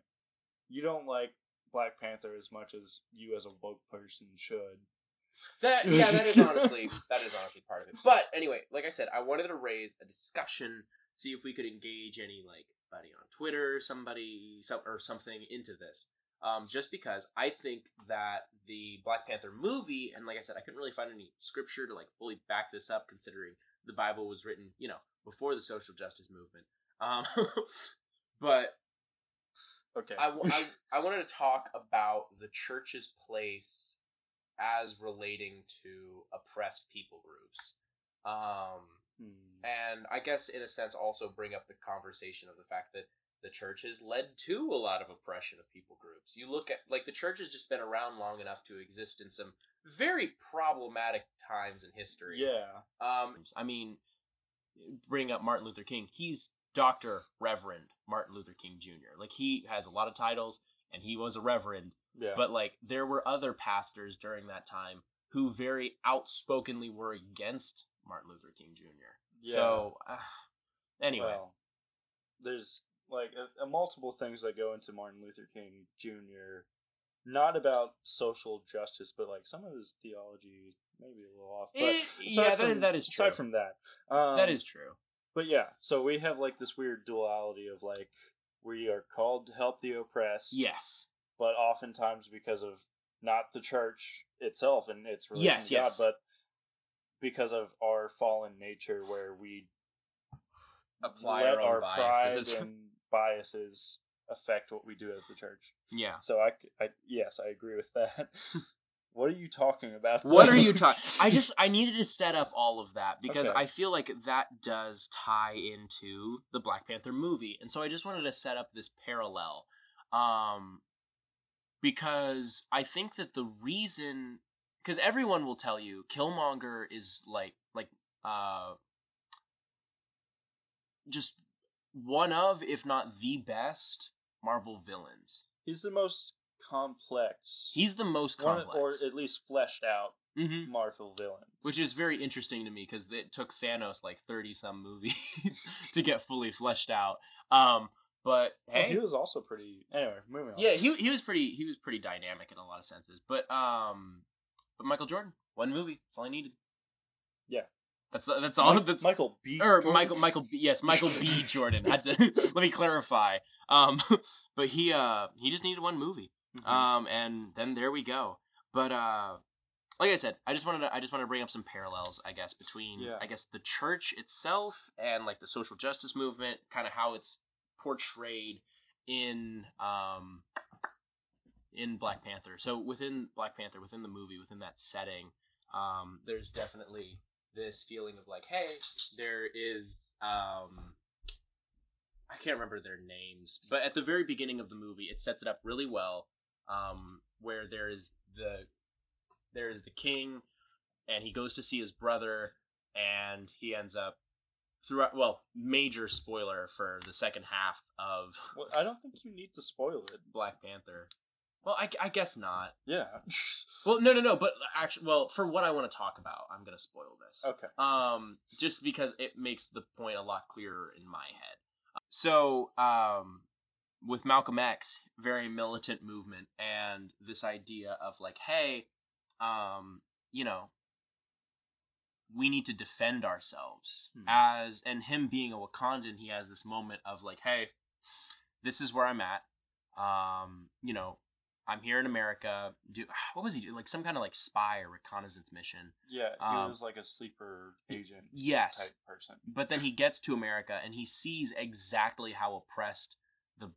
you don't like Black Panther as much as you, as a woke person, should. That yeah, that is honestly that is honestly part of it. But anyway, like I said, I wanted to raise a discussion, see if we could engage any like buddy on Twitter, somebody, some or something into this. Um, just because I think that the Black Panther movie, and like I said, I couldn't really find any scripture to like fully back this up, considering the Bible was written, you know, before the social justice movement. Um, but okay, I, I, I wanted to talk about the church's place as relating to oppressed people groups. Um, hmm. And I guess in a sense also bring up the conversation of the fact that the church has led to a lot of oppression of people groups. You look at, like, the church has just been around long enough to exist in some very problematic times in history. Yeah. Um, I mean, bring up Martin Luther King. He's Doctor Reverend Martin Luther King Junior Like, he has a lot of titles, and he was a reverend. Yeah. But, like, there were other pastors during that time who very outspokenly were against Martin Luther King Junior Yeah. So, uh, anyway. Well, there's... Like, uh, multiple things that go into Martin Luther King Junior, not about social justice, but, like, some of his theology maybe a little off. But it, yeah, from, that, that is true. Aside from that. Um, that is true. But, yeah, so we have, like, this weird duality of, like, we are called to help the oppressed. Yes. But oftentimes because of not the church itself and its religion yes, to yes. God, but because of our fallen nature where we apply let our, own our pride and biases affect what we do as the church. Yeah. So I, I yes, I agree with that. What are you talking about? Though? What are you talking? I just I needed to set up all of that because okay. I feel like that does tie into the Black Panther movie, and so I just wanted to set up this parallel, um, because I think that the reason, because everyone will tell you Killmonger is like like uh, just. one of, if not the best, Marvel villains. He's the most complex. He's the most complex. One, or at least fleshed out mm-hmm. Marvel villain. Which is very interesting to me, because it took Thanos like thirty-some movies to get fully fleshed out. Um, but hey, well, he was also pretty... Anyway, moving on. Yeah, he he was pretty he was pretty dynamic in a lot of senses. But um, but Michael Jordan, one movie, that's all I needed. Yeah. That's that's all. That's Michael B. Or Jordan. Michael Michael B. Yes, Michael B. Jordan. Had to, let me clarify. Um, but he uh he just needed one movie. Mm-hmm. Um, and then there we go. But uh, like I said, I just wanted to, I just wanted to bring up some parallels, I guess, between yeah. I guess the church itself and like the social justice movement, kind of how it's portrayed in um in Black Panther. So within Black Panther, within the movie, within that setting, um, there's definitely this feeling of like, hey, there is, um, I can't remember their names, but at the very beginning of the movie, it sets it up really well, um, where there is the there is the king, and he goes to see his brother, and he ends up throughout. Well, major spoiler for the second half of. Well, I don't think you need to spoil it. Black Panther. Well, I, I guess not. Yeah. Well, no, no, no. But actually, well, for what I want to talk about, I'm going to spoil this. Okay. Um, just because it makes the point a lot clearer in my head. So, um, with Malcolm X, very militant movement, and this idea of like, hey, um, you know, we need to defend ourselves hmm. as, and him being a Wakandan, he has this moment of like, hey, this is where I'm at. Um, you know, I'm here in America. Do what was he do? Like some kind of like spy or reconnaissance mission. Yeah, he um, was like a sleeper agent. Yes, type person. But then he gets to America and he sees exactly how oppressed the,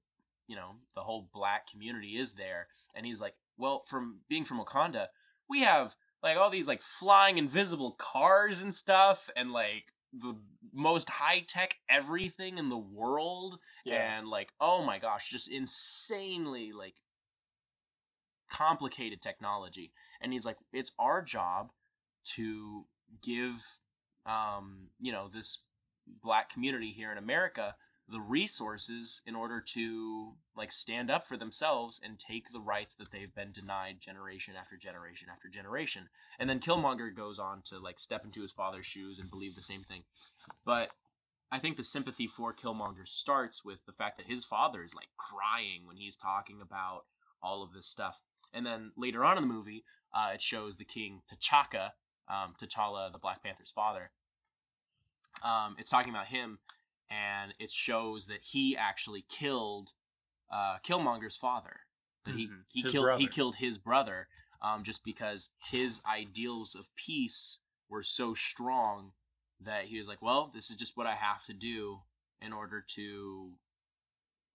you know, the whole black community is there. And he's like, well, from being from Wakanda, we have like all these like flying invisible cars and stuff, and like the most high tech everything in the world. Yeah. And like, oh my gosh, just insanely like complicated technology. And he's like, it's our job to give um you know, this black community here in America the resources in order to like stand up for themselves and take the rights that they've been denied generation after generation after generation. And then Killmonger goes on to like step into his father's shoes and believe the same thing. But I think the sympathy for Killmonger starts with the fact that his father is like crying when he's talking about all of this stuff. And then later on in the movie, uh, it shows the king T'Chaka, um, T'Challa, the Black Panther's father. Um, it's talking about him, and it shows that he actually killed uh, Killmonger's father. That he, mm-hmm. he killed brother. he killed his brother um, just because his ideals of peace were so strong that he was like, well, this is just what I have to do in order to,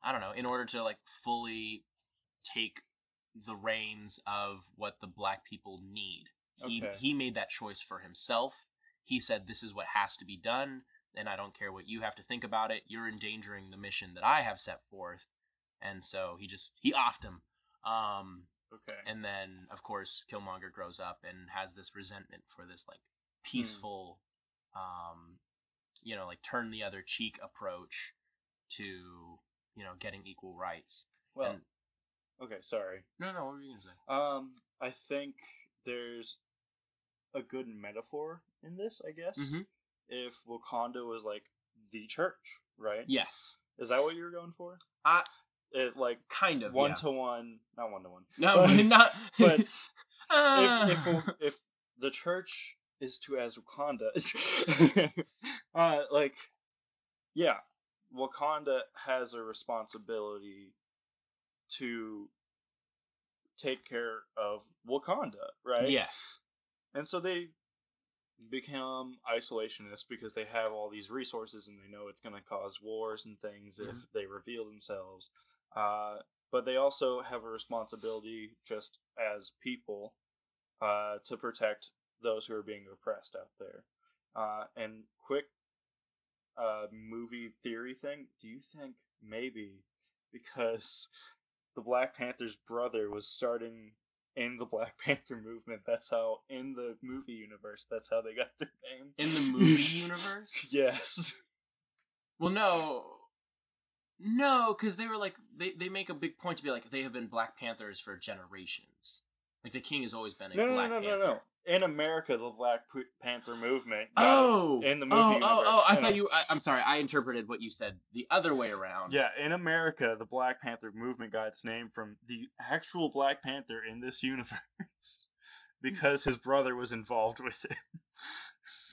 I don't know, in order to like fully take the reins of what the black people need. He okay. he made that choice for himself. He said, this is what has to be done, and I don't care what you have to think about it. You're endangering the mission that I have set forth. And so he just, he offed him. Um, okay. And then, of course, Killmonger grows up and has this resentment for this, like, peaceful, mm. um, you know, like, turn the other cheek approach to, you know, getting equal rights. Well... And, okay, sorry. No, no, what were you going to say? Um, I think there's a good metaphor in this, I guess. Mm-hmm. If Wakanda was, like, the church, right? Yes. Is that what you were going for? Uh, it, like, kind of, one-to-one, yeah. Not one-to-one. No, but, not... But uh... if, if if the church is to as Wakanda, uh, like, yeah, Wakanda has a responsibility to take care of Wakanda, right? Yes. And so they become isolationists because they have all these resources and they know it's going to cause wars and things mm-hmm. if they reveal themselves. Uh, but they also have a responsibility just as people uh, to protect those who are being oppressed out there. Uh, and quick uh, movie theory thing. Do you think maybe because the Black Panther's brother was starting in the Black Panther movement, that's how, in the movie universe, that's how they got their name. In the movie universe? Yes. Well, no. No, because they were like, they, they make a big point to be like, they have been Black Panthers for generations. Like, the king has always been a no, Black no, no, Panther. No, no, no, no. In America, the Black Panther movement got oh, in the movie oh, universe. Oh, oh, I you thought know. you... I, I'm sorry, I interpreted what you said the other way around. Yeah, in America, the Black Panther movement got its name from the actual Black Panther in this universe because his brother was involved with it.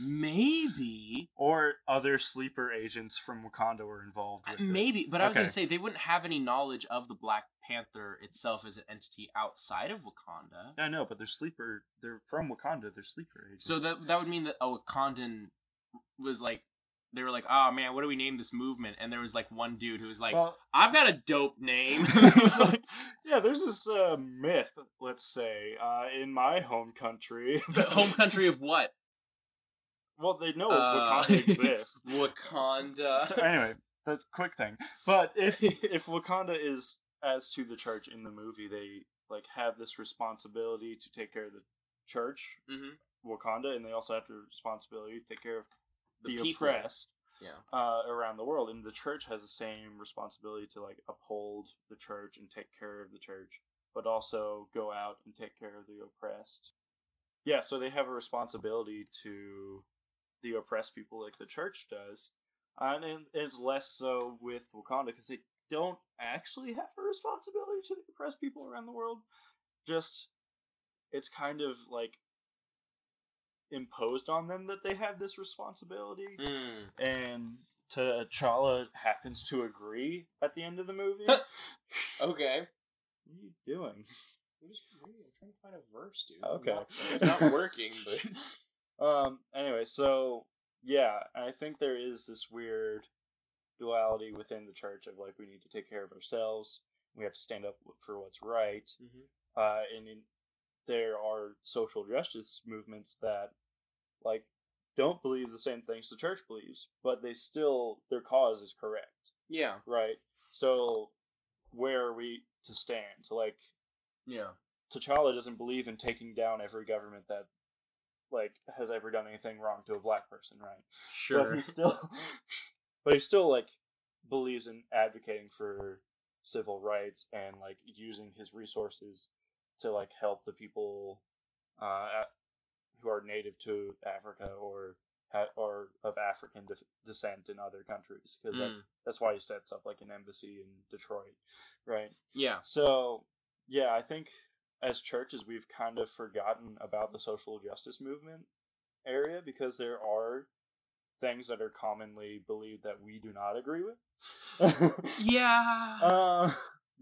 Maybe. Or other sleeper agents from Wakanda were involved with uh, maybe, it. Maybe, but I was okay. going to say, they wouldn't have any knowledge of the Black Panther itself as an entity outside of Wakanda. I know, but they're sleeper, they're from Wakanda, they're sleeper agents. So that that would mean that a Wakandan was like, they were like, oh man, what do we name this movement? And there was like one dude who was like, well, I've got a dope name. He was like, yeah, there's this uh, myth, let's say, uh, in my home country. The home country of what? Well, they know uh, Wakanda exists. Wakanda. So anyway, the quick thing. But if if Wakanda is as to the church in the movie, they like have this responsibility to take care of the church, mm-hmm. Wakanda, and they also have the responsibility to take care of the, the oppressed yeah. uh, around the world. And the church has the same responsibility to like uphold the church and take care of the church, but also go out and take care of the oppressed. Yeah, so they have a responsibility to the oppressed people like the church does. And, and it's less so with Wakanda because they don't actually have a responsibility to the oppressed people around the world. Just, it's kind of like imposed on them that they have this responsibility. Mm. And T'Challa happens to agree at the end of the movie. Okay. What are you doing? I'm just I'm trying to find a verse, dude. Okay. Not, it's not working, but... Um, anyway, so, yeah, I think there is this weird duality within the church of, like, we need to take care of ourselves, we have to stand up for what's right, mm-hmm. uh, and in, there are social justice movements that, like, don't believe the same things the church believes, but they still, their cause is correct. Yeah. Right? So, where are we to stand? To, like... Yeah. T'Challa doesn't believe in taking down every government that, like, has ever done anything wrong to a black person, right? Sure. But he still, but he still like, believes in advocating for civil rights and, like, using his resources to, like, help the people uh, who are native to Africa or or of African de- descent in other countries. Because mm. like, that's why he sets up, like, an embassy in Detroit, right? Yeah. So... Yeah, I think as churches, we've kind of forgotten about the social justice movement area because there are things that are commonly believed that we do not agree with. yeah. Uh,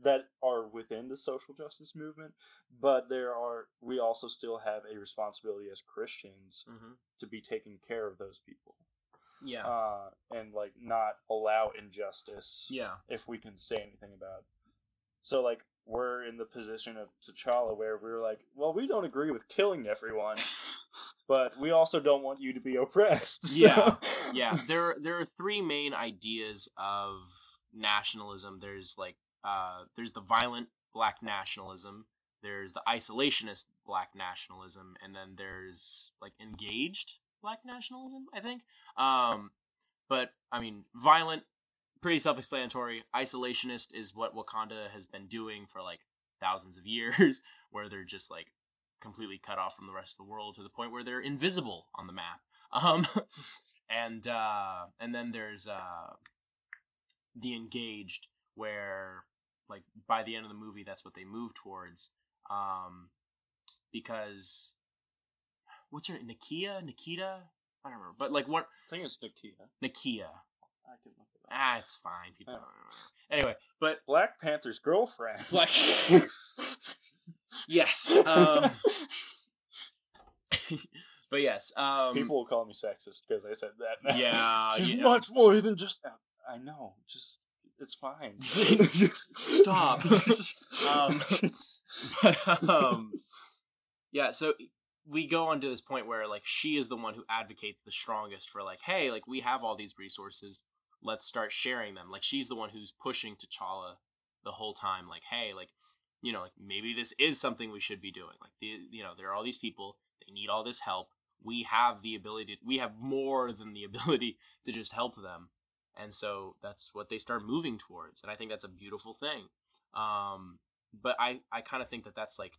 that are within the social justice movement. But there are, we also still have a responsibility as Christians mm-hmm. to be taking care of those people. Yeah. Uh, and, like, not allow injustice. Yeah. If we can say anything about it. So, like, we're in the position of T'Challa where we're like, well, we don't agree with killing everyone, but we also don't want you to be oppressed. So. Yeah, yeah. There, there are three main ideas of nationalism. There's like, uh, there's the violent black nationalism. There's the isolationist black nationalism, and then there's like engaged black nationalism. I think. Um, but I mean, violent. Pretty self-explanatory. Isolationist is what Wakanda has been doing for like thousands of years, where they're just like completely cut off from the rest of the world to the point where they're invisible on the map. Um, and uh, and then there's uh, the engaged, where like by the end of the movie, that's what they move towards. Um, because what's her Nakia, Nikita? I don't remember, but like what? I think it's Nakia. Nakia. I can look it up. Ah, it's fine. People don't remember. Anyway, but Black Panther's girlfriend. Black. yes. Um... but yes. Um... People will call me sexist because I said that. Now. Yeah. She's yeah. much more than just. I know. Just it's fine. Stop. um, but um, yeah. So. We go on to this point where, like, she is the one who advocates the strongest for, like, hey, like, we have all these resources, let's start sharing them. Like, she's the one who's pushing T'Challa the whole time, like, hey, like, you know, like, maybe this is something we should be doing. Like, the, you know, there are all these people, they need all this help, we have the ability, to, we have more than the ability to just help them. And so that's what they start moving towards, and I think that's a beautiful thing. Um, but I, I kind of think that that's, like,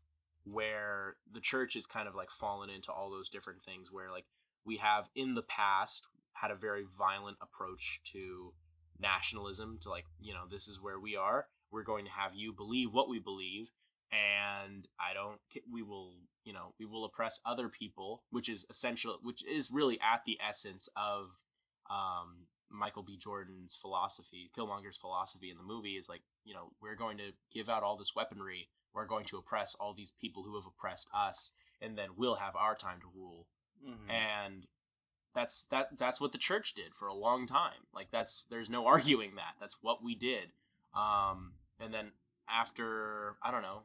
where the church is kind of like fallen into all those different things where like we have in the past had a very violent approach to nationalism, to like, you know, this is where we are, we're going to have you believe what we believe, and I don't, we will, you know, we will oppress other people, which is essential, which is really at the essence of um Michael B. Jordan's philosophy, Killmonger's philosophy in the movie is like, you know, we're going to give out all this weaponry, we're going to oppress all these people who have oppressed us, and then we'll have our time to rule. Mm-hmm. And that's that. That's what the church did for a long time. Like that's there's no arguing that. That's what we did. Um, and then after I don't know,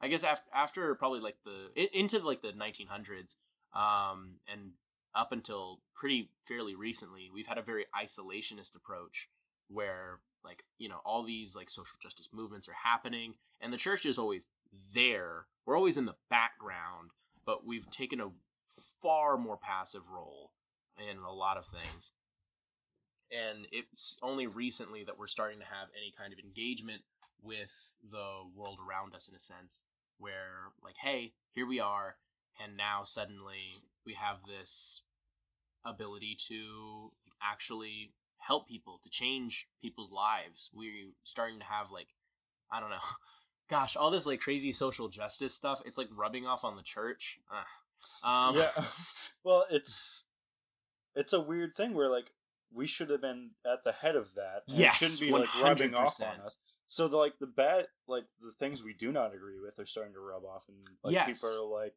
I guess after after probably like the into like the nineteen hundreds, um, and up until pretty fairly recently, we've had a very isolationist approach where. Like, you know, all these, like, social justice movements are happening, and the church is always there. We're always in the background, but we've taken a far more passive role in a lot of things. And it's only recently that we're starting to have any kind of engagement with the world around us, in a sense, where, like, hey, here we are, and now suddenly we have this ability to actually help people, to change people's lives. We're starting to have, like, I don't know, gosh, all this, like, crazy social justice stuff. It's, like, rubbing off on the church. Ugh. Um, yeah, well, it's it's a weird thing where, like, we should have been at the head of that. Yes, it shouldn't be, like, one hundred percent rubbing off on us. So, the, like, the bad, like, the things we do not agree with are starting to rub off, and, like, yes. people are like,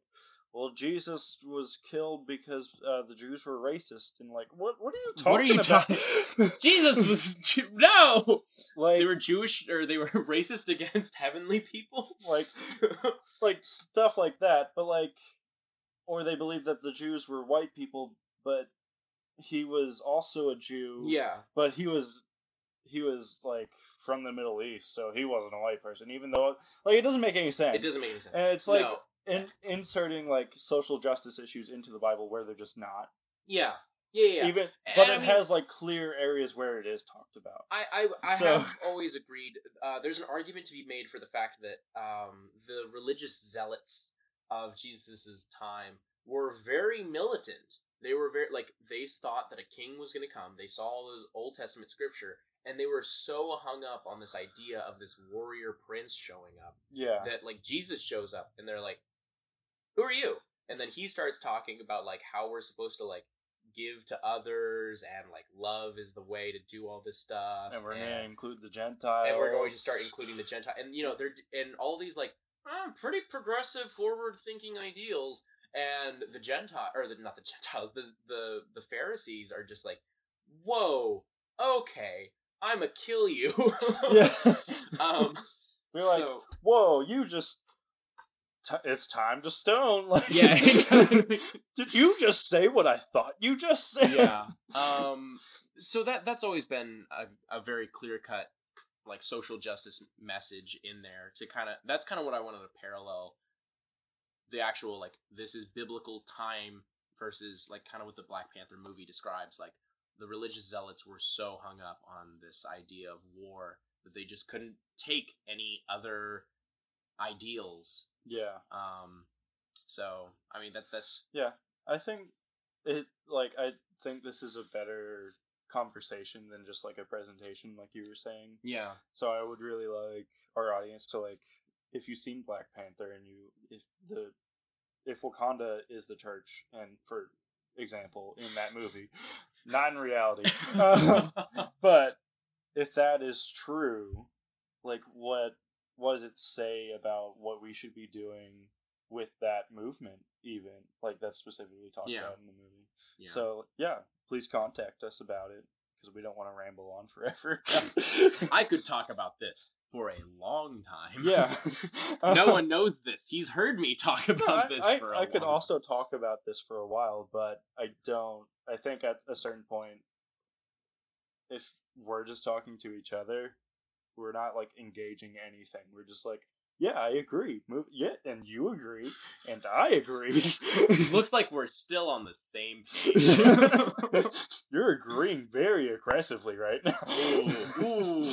well, Jesus was killed because uh, the Jews were racist, and, like, what what are you talking what are you about? Ta- Jesus was no, like, they were Jewish, or they were racist against heavenly people, like, like stuff like that. But, like, or they believe that the Jews were white people, but he was also a Jew. Yeah, but he was. He was, like, from the Middle East, so he wasn't a white person, even though, like, it doesn't make any sense. It doesn't make any sense. And it's, like, no. in, inserting, like, social justice issues into the Bible where they're just not. Yeah. Yeah, yeah. Even, but and, it I mean, has, like, clear areas where it is talked about. I, I, I so. have always agreed. Uh, there's an argument to be made for the fact that um, the religious zealots of Jesus' time were very militant. They were very, like, they thought that a king was going to come. They saw all those Old Testament scripture. And they were so hung up on this idea of this warrior prince showing up. Yeah. That, like, Jesus shows up, and they're like, who are you? And then he starts talking about, like, how we're supposed to, like, give to others, and, like, love is the way to do all this stuff. And we're going to include the Gentiles. And we're going to start including the Gentiles. And, you know, they're and all these, like, oh, pretty progressive, forward-thinking ideals. And the Gentiles, or the, not the Gentiles, the, the, the Pharisees are just like, whoa, okay. I'm a kill you. yeah. Um, We're like, so, whoa, you just, t- it's time to stone. Like, yeah. Exactly. Did you just say what I thought you just said? Yeah. Um, so that that's always been a, a very clear cut, like, social justice message in there to kind of, that's kind of what I wanted to parallel the actual, like, this is biblical time versus, like, kind of what the Black Panther movie describes, like, the religious zealots were so hung up on this idea of war that they just couldn't take any other ideals. Yeah. Um. So, I mean, that's that's. Yeah, I think it. Like, I think this is a better conversation than just, like, a presentation, like you were saying. Yeah. So I would really like our audience to, like, if you've seen Black Panther and you, if the, if Wakanda is the church, and for example, in that movie. Not in reality. Uh, but if that is true, like, what, what does it say about what we should be doing with that movement, even? Like, that's specifically talked yeah. about in the movie. Yeah. So, yeah, please contact us about it, because we don't want to ramble on forever. I could talk about this for a long time. Yeah. No one knows this. He's heard me talk about no, this I, for a I, I while. I could also talk about this for a while, but I don't. I think at a certain point, if we're just talking to each other, we're not, like, engaging anything. We're just like, yeah, I agree. Move, yeah, and you agree, and I agree. It looks like we're still on the same page. You're agreeing very aggressively right now. Ooh, ooh.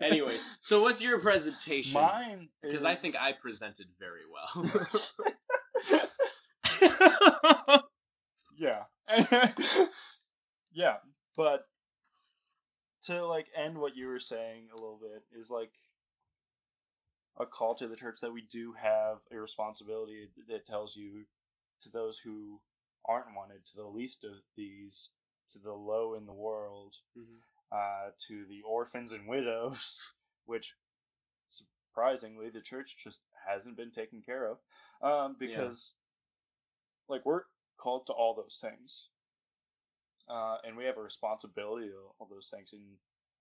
Anyway, so what's your presentation? Mine is... Because I think I presented very well. Yeah. Yeah, but to, like, end what you were saying a little bit is, like, a call to the church that we do have a responsibility that tells you to those who aren't wanted, to the least of these, to the low in the world, mm-hmm. uh, to the orphans and widows, which surprisingly the church just hasn't been taken care of, um, because yeah. like we're called to all those things, uh, and we have a responsibility to all those things. And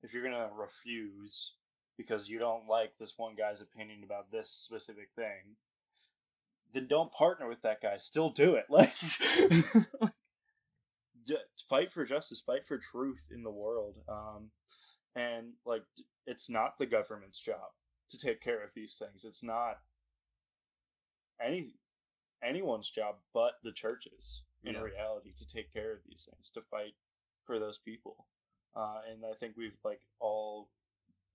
if you're gonna refuse because you don't like this one guy's opinion about this specific thing, then don't partner with that guy. Still do it. Like, fight for justice, fight for truth in the world. Um, and, like, it's not the government's job to take care of these things. It's not any anyone's job but the churches in yeah. reality to take care of these things, to fight for those people. Uh, and I think we've like all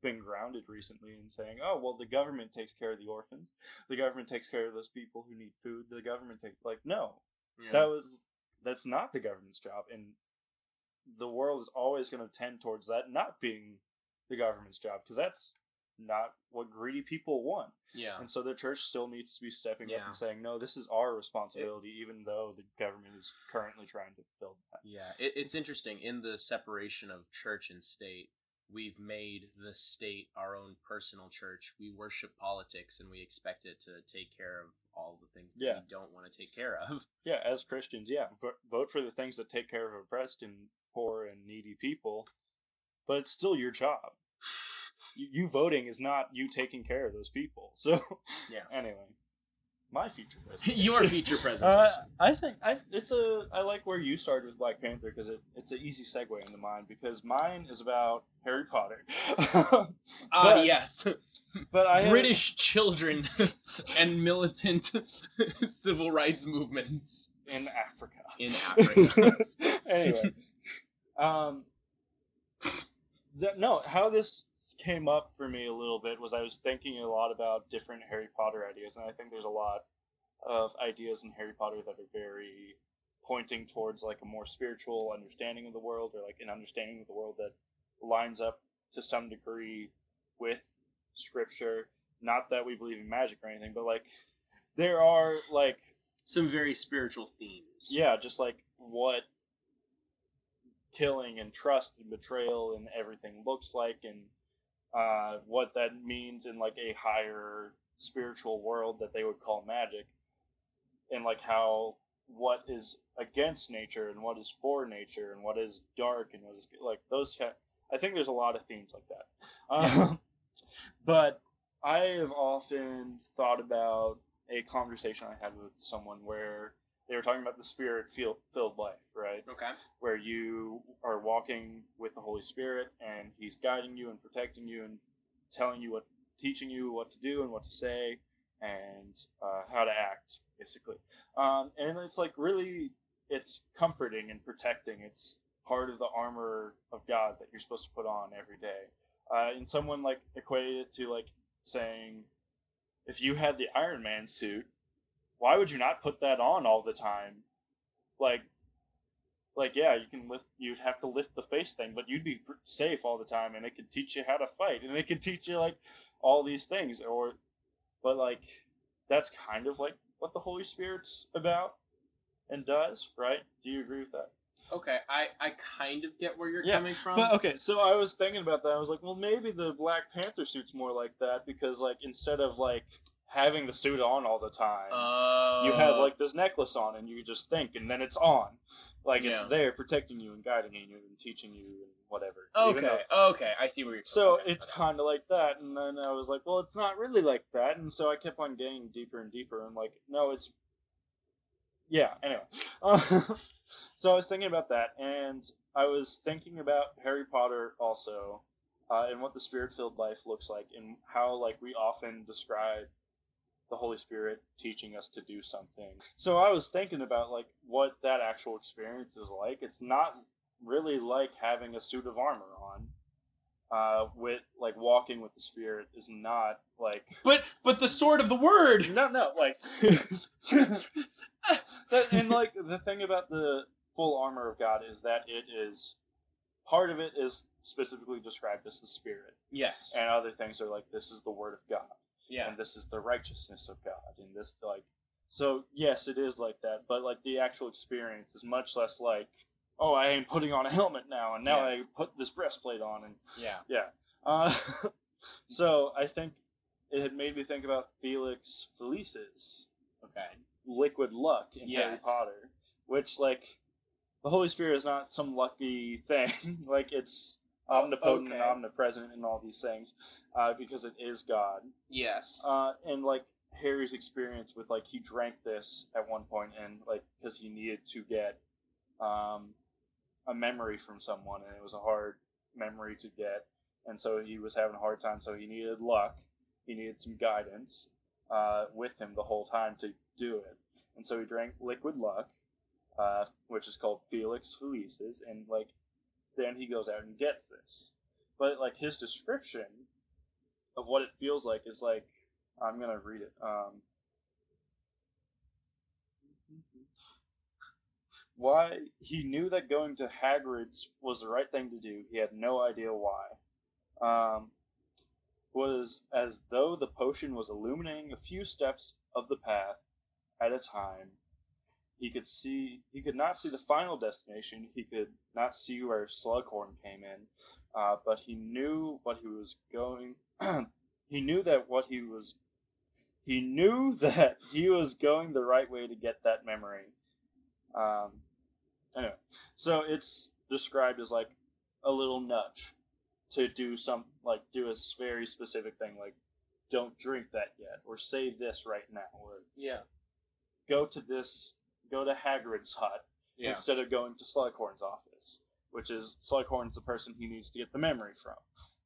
been grounded recently in saying, oh, well, the government takes care of the orphans. The government takes care of those people who need food. The government takes like, no, yeah. that was that's not the government's job. And the world is always going to tend towards that not being the government's job, because that's not what greedy people want. Yeah. And so the church still needs to be stepping yeah. up and saying, no, this is our responsibility, it, even though the government is currently trying to build that. Yeah. It, it's interesting. In the separation of church and state, we've made the state our own personal church. We worship politics and we expect it to take care of all the things that yeah. we don't want to take care of. Yeah. As Christians, yeah. V- vote for the things that take care of oppressed and poor and needy people, but it's still your job. You voting is not you taking care of those people. So, yeah. Anyway, my feature presentation. Your feature presentation. Uh, I think I, it's a. I like where you started with Black Panther because it, it's an easy segue into mine, because mine is about Harry Potter. Ah, uh, yes. But I British had, children and militant civil rights movements in Africa. In Africa. Anyway, um, the, no, how this came up for me a little bit was I was thinking a lot about different Harry Potter ideas, and I think there's a lot of ideas in Harry Potter that are very pointing towards like a more spiritual understanding of the world, or like an understanding of the world that lines up to some degree with scripture. Not that we believe in magic or anything, but like there are like some very spiritual themes. Yeah, just like what killing and trust and betrayal and everything looks like, and Uh, what that means in like a higher spiritual world that they would call magic, and like how what is against nature and what is for nature and what is dark and what is like those kind of, I think there's a lot of themes like that. Um, but I have often thought about a conversation I had with someone where they were talking about the spirit-filled life, right? Okay. Where you are walking with the Holy Spirit, and He's guiding you and protecting you and telling you what, teaching you what to do and what to say and uh, how to act, basically. Um, and it's like really, it's comforting and protecting. It's part of the armor of God that you're supposed to put on every day. Uh, and someone like equated it to like saying, if you had the Iron Man suit, why would you not put that on all the time? Like, like yeah, you can lift. You'd have to lift the face thing, but you'd be safe all the time, and it could teach you how to fight, and it could teach you like all these things. Or, but like, that's kind of like what the Holy Spirit's about and does, right? Do you agree with that? Okay, I, I kind of get where you're yeah, coming from. But okay, so I was thinking about that. I was like, well, maybe the Black Panther suit's more like that, because like instead of like having the suit on all the time, uh, you have like this necklace on, and you just think, and then it's on, like yeah. it's there protecting you and guiding you and teaching you and whatever. Okay, though, okay, I see where you're. So it's kind of like that, and then I was like, well, it's not really like that, and so I kept on getting deeper and deeper, and like, no, it's, yeah. Anyway, uh, so I was thinking about that, and I was thinking about Harry Potter also, uh, and what the spirit-filled life looks like, and how like we often describe the Holy Spirit teaching us to do something. So I was thinking about like what that actual experience is like. It's not really like having a suit of armor on. Uh, with like walking with the Spirit is not like. But but the sword of the Word. No no like. And like the thing about the full armor of God is that it is, part of it is specifically described as the Spirit. Yes. And other things are like, this is the Word of God. Yeah. And this is the righteousness of God. And this, like, so yes, it is like that, but like the actual experience is much less like, oh, I am putting on a helmet now, and now yeah. I put this breastplate on, and yeah. Yeah. Uh, so I think it had made me think about Felix Felicis. Okay. Liquid luck in yes. Harry Potter. Which, like, the Holy Spirit is not some lucky thing. Like, it's omnipotent okay. and omnipresent and all these things, uh, because it is God. Yes. Uh, and, like, Harry's experience with, like, he drank this at one point, and, like, because he needed to get um, a memory from someone, and it was a hard memory to get, and so he was having a hard time, so he needed luck. He needed some guidance uh, with him the whole time to do it. And so he drank liquid luck, uh, which is called Felix Felicis, and, like, then he goes out and gets this. But, like, his description of what it feels like is, like, I'm going to read it. Um, why? He knew that going to Hagrid's was the right thing to do. He had no idea why. Um, was as though the potion was illuminating a few steps of the path at a time. He could see, he could not see the final destination. He could not see where Slughorn came in, uh, but he knew what he was going. he knew that what he was, he knew that he was going the right way to get that memory. Um, anyway, so it's described as like a little nudge to do some, like do a very specific thing, like don't drink that yet, or say this right now, or yeah, go to this. Go to Hagrid's hut yeah. instead of going to Slughorn's office, which is Slughorn's the person he needs to get the memory from.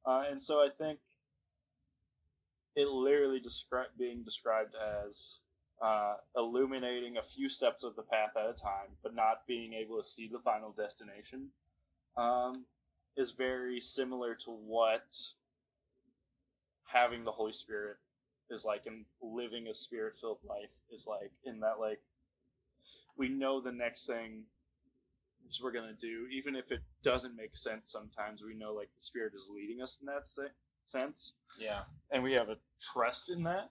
Uh, and so I think it literally descri- being described as uh, illuminating a few steps of the path at a time, but not being able to see the final destination, um, is very similar to what having the Holy Spirit is like, and living a spirit-filled life is like, in that, like, we know the next thing which we're going to do, even if it doesn't make sense sometimes, we know, like, the Spirit is leading us in that se- sense. Yeah. And we have a trust in that,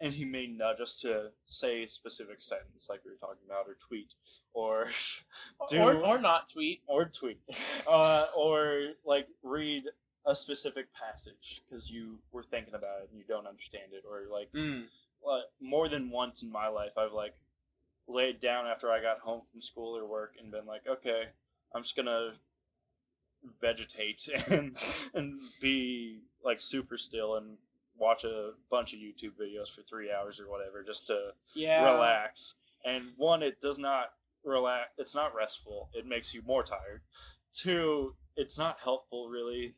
and he may nudge us to say a specific sentence, like we were talking about, or tweet, or... do, or, or not tweet. Or tweet. uh, or, like, read a specific passage, because you were thinking about it and you don't understand it, or, like, mm. uh, more than once in my life, I've, like, laid down after I got home from school or work and been like, okay, I'm just gonna vegetate and and be like super still and watch a bunch of YouTube videos for three hours or whatever just to yeah. relax. And one, it does not relax. It's not restful. It makes you more tired. Two, it's not helpful really.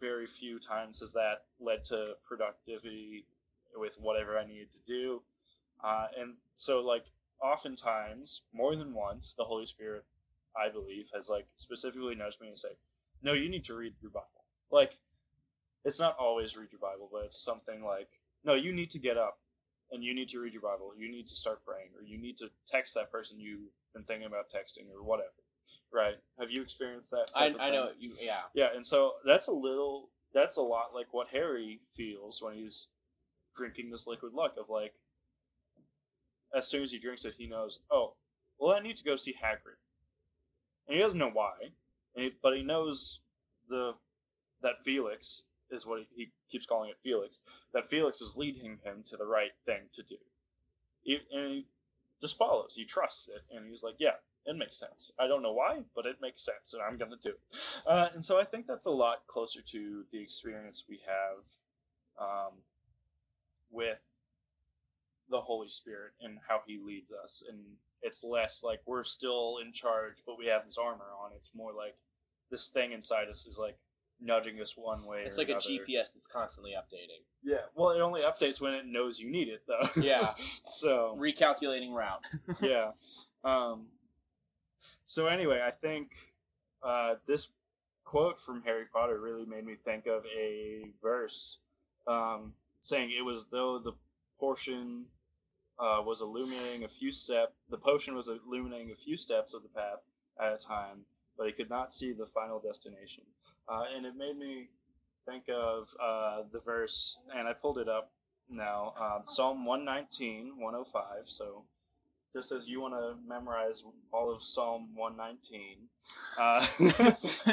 Very few times has that led to productivity with whatever I needed to do. Uh, and so like, oftentimes, more than once, the Holy Spirit, I believe, has, like, specifically nudged me and say, no, you need to read your Bible. Like, it's not always read your Bible, but it's something like, no, you need to get up, and you need to read your Bible, you need to start praying, or you need to text that person you've been thinking about texting, or whatever, right? Have you experienced that? I, I know, you, yeah. Yeah, and so that's a little, that's a lot like what Harry feels when he's drinking this liquid luck of, like, as soon as he drinks it, he knows, oh, well, I need to go see Hagrid. And he doesn't know why, and he, but he knows the that Felix is what he, he keeps calling it Felix, that Felix is leading him to the right thing to do. He, and he just follows. He trusts it, and he's like, yeah, it makes sense. I don't know why, but it makes sense, and I'm going to do it. Uh, and so I think that's a lot closer to the experience we have um, with the Holy Spirit and how he leads us. And it's less like we're still in charge, but we have this armor on. It's more like this thing inside us is like nudging us one way. It's or like another. A G P S that's constantly updating. Yeah. Well, it only updates when it knows you need it though. Yeah. So recalculating route. yeah. Um, so anyway, I think uh, this quote from Harry Potter really made me think of a verse um, saying it was though the portion Uh, was illuminating a few steps. The potion was illuminating a few steps of the path at a time, but he could not see the final destination. Uh, and it made me think of uh, the verse, and I pulled it up now, uh, Psalm one nineteen, one oh five. So just as you want to memorize all of Psalm one nineteen, uh,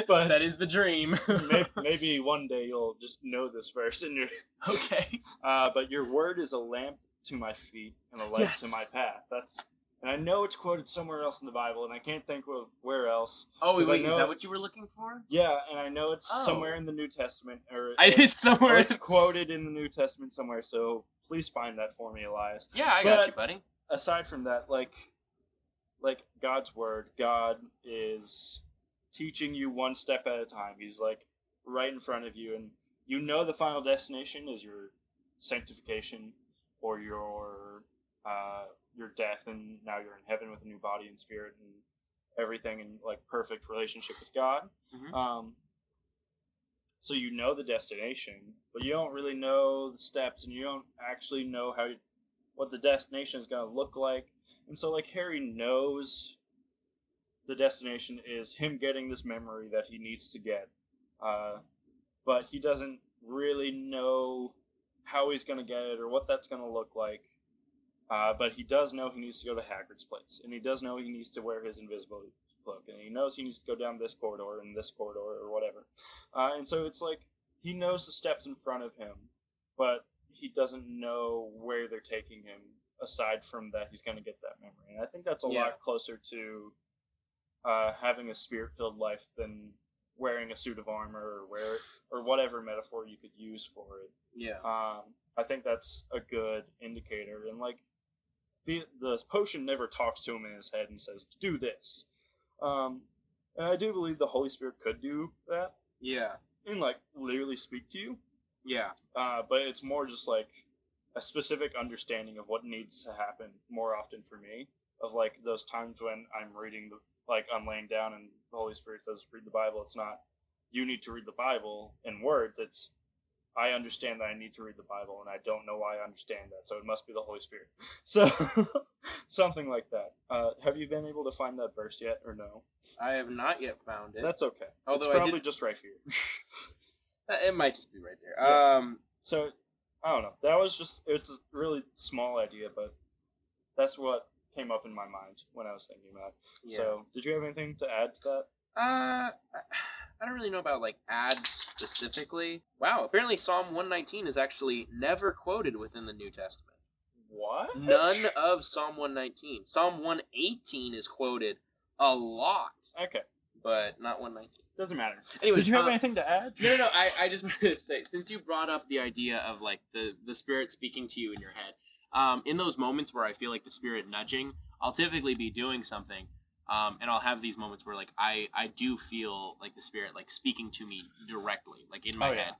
but that is the dream. maybe, maybe one day you'll just know this verse, and you're okay. Uh, but your word is a lamp to my feet and a light yes. to my path. That's, and I know it's quoted somewhere else in the Bible, and I can't think of where else. Oh, wait, know, is that what you were looking for? Yeah, and I know it's oh. somewhere in the New Testament, or, I did somewhere. Or it's quoted in the New Testament somewhere, so please find that for me, Elias. Yeah, I but got you, buddy. Aside from that, like, like God's Word, God is teaching you one step at a time. He's, like, right in front of you, and you know the final destination is your sanctification, or your uh, your death, and now you're in heaven with a new body and spirit and everything, and like perfect relationship with God. Mm-hmm. Um, so you know the destination, but you don't really know the steps, and you don't actually know how you, what the destination is going to look like. And so like Harry knows the destination is him getting this memory that he needs to get, uh, but he doesn't really know how he's going to get it or what that's going to look like. Uh, but he does know he needs to go to Hagrid's place, and he does know he needs to wear his invisibility cloak, and he knows he needs to go down this corridor and this corridor or whatever. Uh, and so it's like he knows the steps in front of him, but he doesn't know where they're taking him, aside from that he's going to get that memory. And I think that's a yeah. lot closer to uh, having a spirit-filled life than wearing a suit of armor or wear, or whatever metaphor you could use for it. Yeah. Um, I think that's a good indicator. And, like, the, the potion never talks to him in his head and says, do this. Um, and I do believe the Holy Spirit could do that. Yeah. And, like, literally speak to you. Yeah. Uh, but it's more just, like, a specific understanding of what needs to happen more often for me. Of, like, those times when I'm reading, the, like, I'm laying down and the Holy Spirit says, read the Bible. It's not, you need to read the Bible in words. It's, I understand that I need to read the Bible, and I don't know why I understand that, so it must be the Holy Spirit. So, something like that. Uh, have you been able to find that verse yet, or no? I have not yet found it. That's okay. Although it's probably I did... just right here. It might just be right there. Yeah. Um, so, I don't know. That was just, it's a really small idea, but that's what came up in my mind when I was thinking about it. Yeah. So, did you have anything to add to that? Uh... I don't really know about, like, ads specifically. Wow, apparently Psalm one nineteen is actually never quoted within the New Testament. What? None of Psalm one nineteen. Psalm one eighteen is quoted a lot. Okay. But not one nineteen. Doesn't matter. Anyways, did you have um, anything to add? No, no, no. I, I just wanted to say, since you brought up the idea of, like, the, the Spirit speaking to you in your head, um, in those moments where I feel like the Spirit nudging, I'll typically be doing something. Um, and I'll have these moments where, like, I, I do feel, like, the Spirit, like, speaking to me directly, like, in my oh, yeah. head.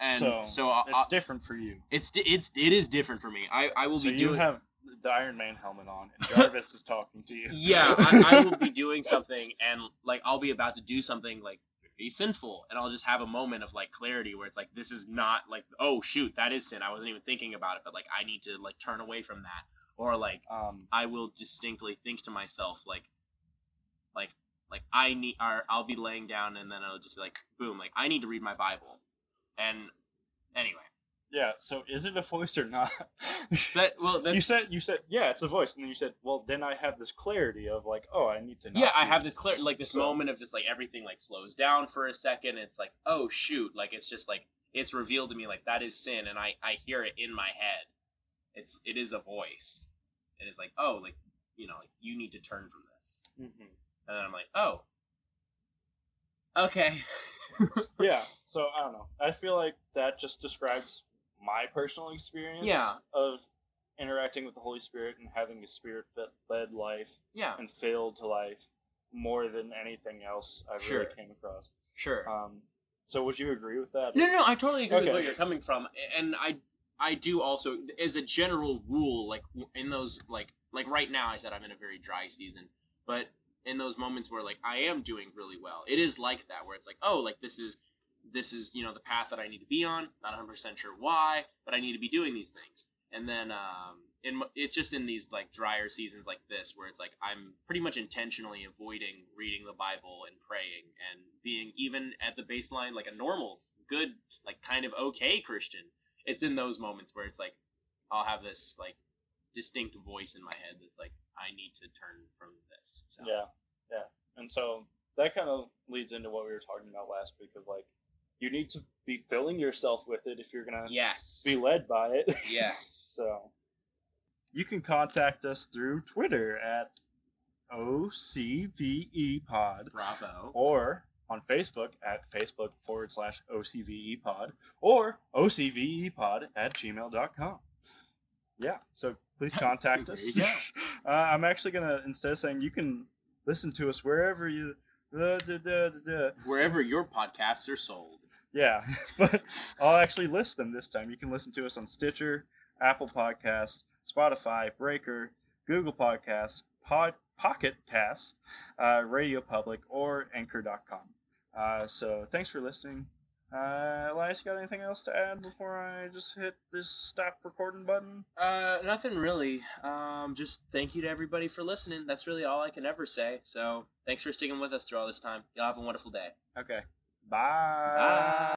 And so, so I'll, it's I'll, different for you. It's it's it is different for me. I, I will so be doing... So you have the Iron Man helmet on, and Jarvis is talking to you. Yeah, I, I will be doing something, and, like, I'll be about to do something, like, very sinful, and I'll just have a moment of, like, clarity where it's like, this is not, like, oh, shoot, that is sin. I wasn't even thinking about it, but, like, I need to, like, turn away from that. Or, like, um, I will distinctly think to myself, like, Like, like I need, or I'll be laying down, and then I'll just be like, boom, like, I need to read my Bible. And anyway. Yeah. So is it a voice or not? That well, that's, you said you said yeah, it's a voice, and then you said, well, then I have this clarity of like, oh, I need to. Not yeah, I have this clarity, like this so, moment of just like everything like slows down for a second. It's like, oh shoot, like it's just like it's revealed to me like that is sin, and I I hear it in my head. It's it is a voice. It is like oh like you know like you need to turn from this. Mm-hmm. And then I'm like, oh, okay. Yeah, so I don't know. I feel like that just describes my personal experience yeah. of interacting with the Holy Spirit and having a Spirit-led life yeah. and filled to life more than anything else I've sure. really came across. Sure. Um, so would you agree with that? No, no, no I totally agree okay. with where you're coming from. And I I do also, as a general rule, like in those, like, like right now I said I'm in a very dry season, but... in those moments where, like, I am doing really well. It is like that, where it's like, oh, like, this is, this is, you know, the path that I need to be on. Not one hundred percent sure why, but I need to be doing these things. And then um, in, it's just in these, like, drier seasons like this, where it's like I'm pretty much intentionally avoiding reading the Bible and praying and being even at the baseline, like, a normal, good, like, kind of okay Christian. It's in those moments where it's like I'll have this, like, distinct voice in my head that's like, I need to turn from this. So. Yeah, yeah. And so that kind of leads into what we were talking about last week of, like, you need to be filling yourself with it if you're going to yes. be led by it. Yes. So you can contact us through Twitter at O C V E Pod. Bravo. Or on Facebook at Facebook forward slash OCVEpod or OCVEpod at gmail dot com. Yeah, so please contact us. Yeah. Uh, I'm actually going to, instead of saying you can listen to us wherever you... Uh, da, da, da, da. Wherever your podcasts are sold. Yeah, but I'll actually list them this time. You can listen to us on Stitcher, Apple Podcasts, Spotify, Breaker, Google Podcasts, Pod, Pocket Casts, uh, Radio Public, or Anchor dot com. Uh, so thanks for listening. Uh, Elias, you got anything else to add before I just hit this stop recording button? Uh, nothing really. Um, just thank you to everybody for listening. That's really all I can ever say. So thanks for sticking with us through all this time. Y'all have a wonderful day. Okay. Bye. Bye.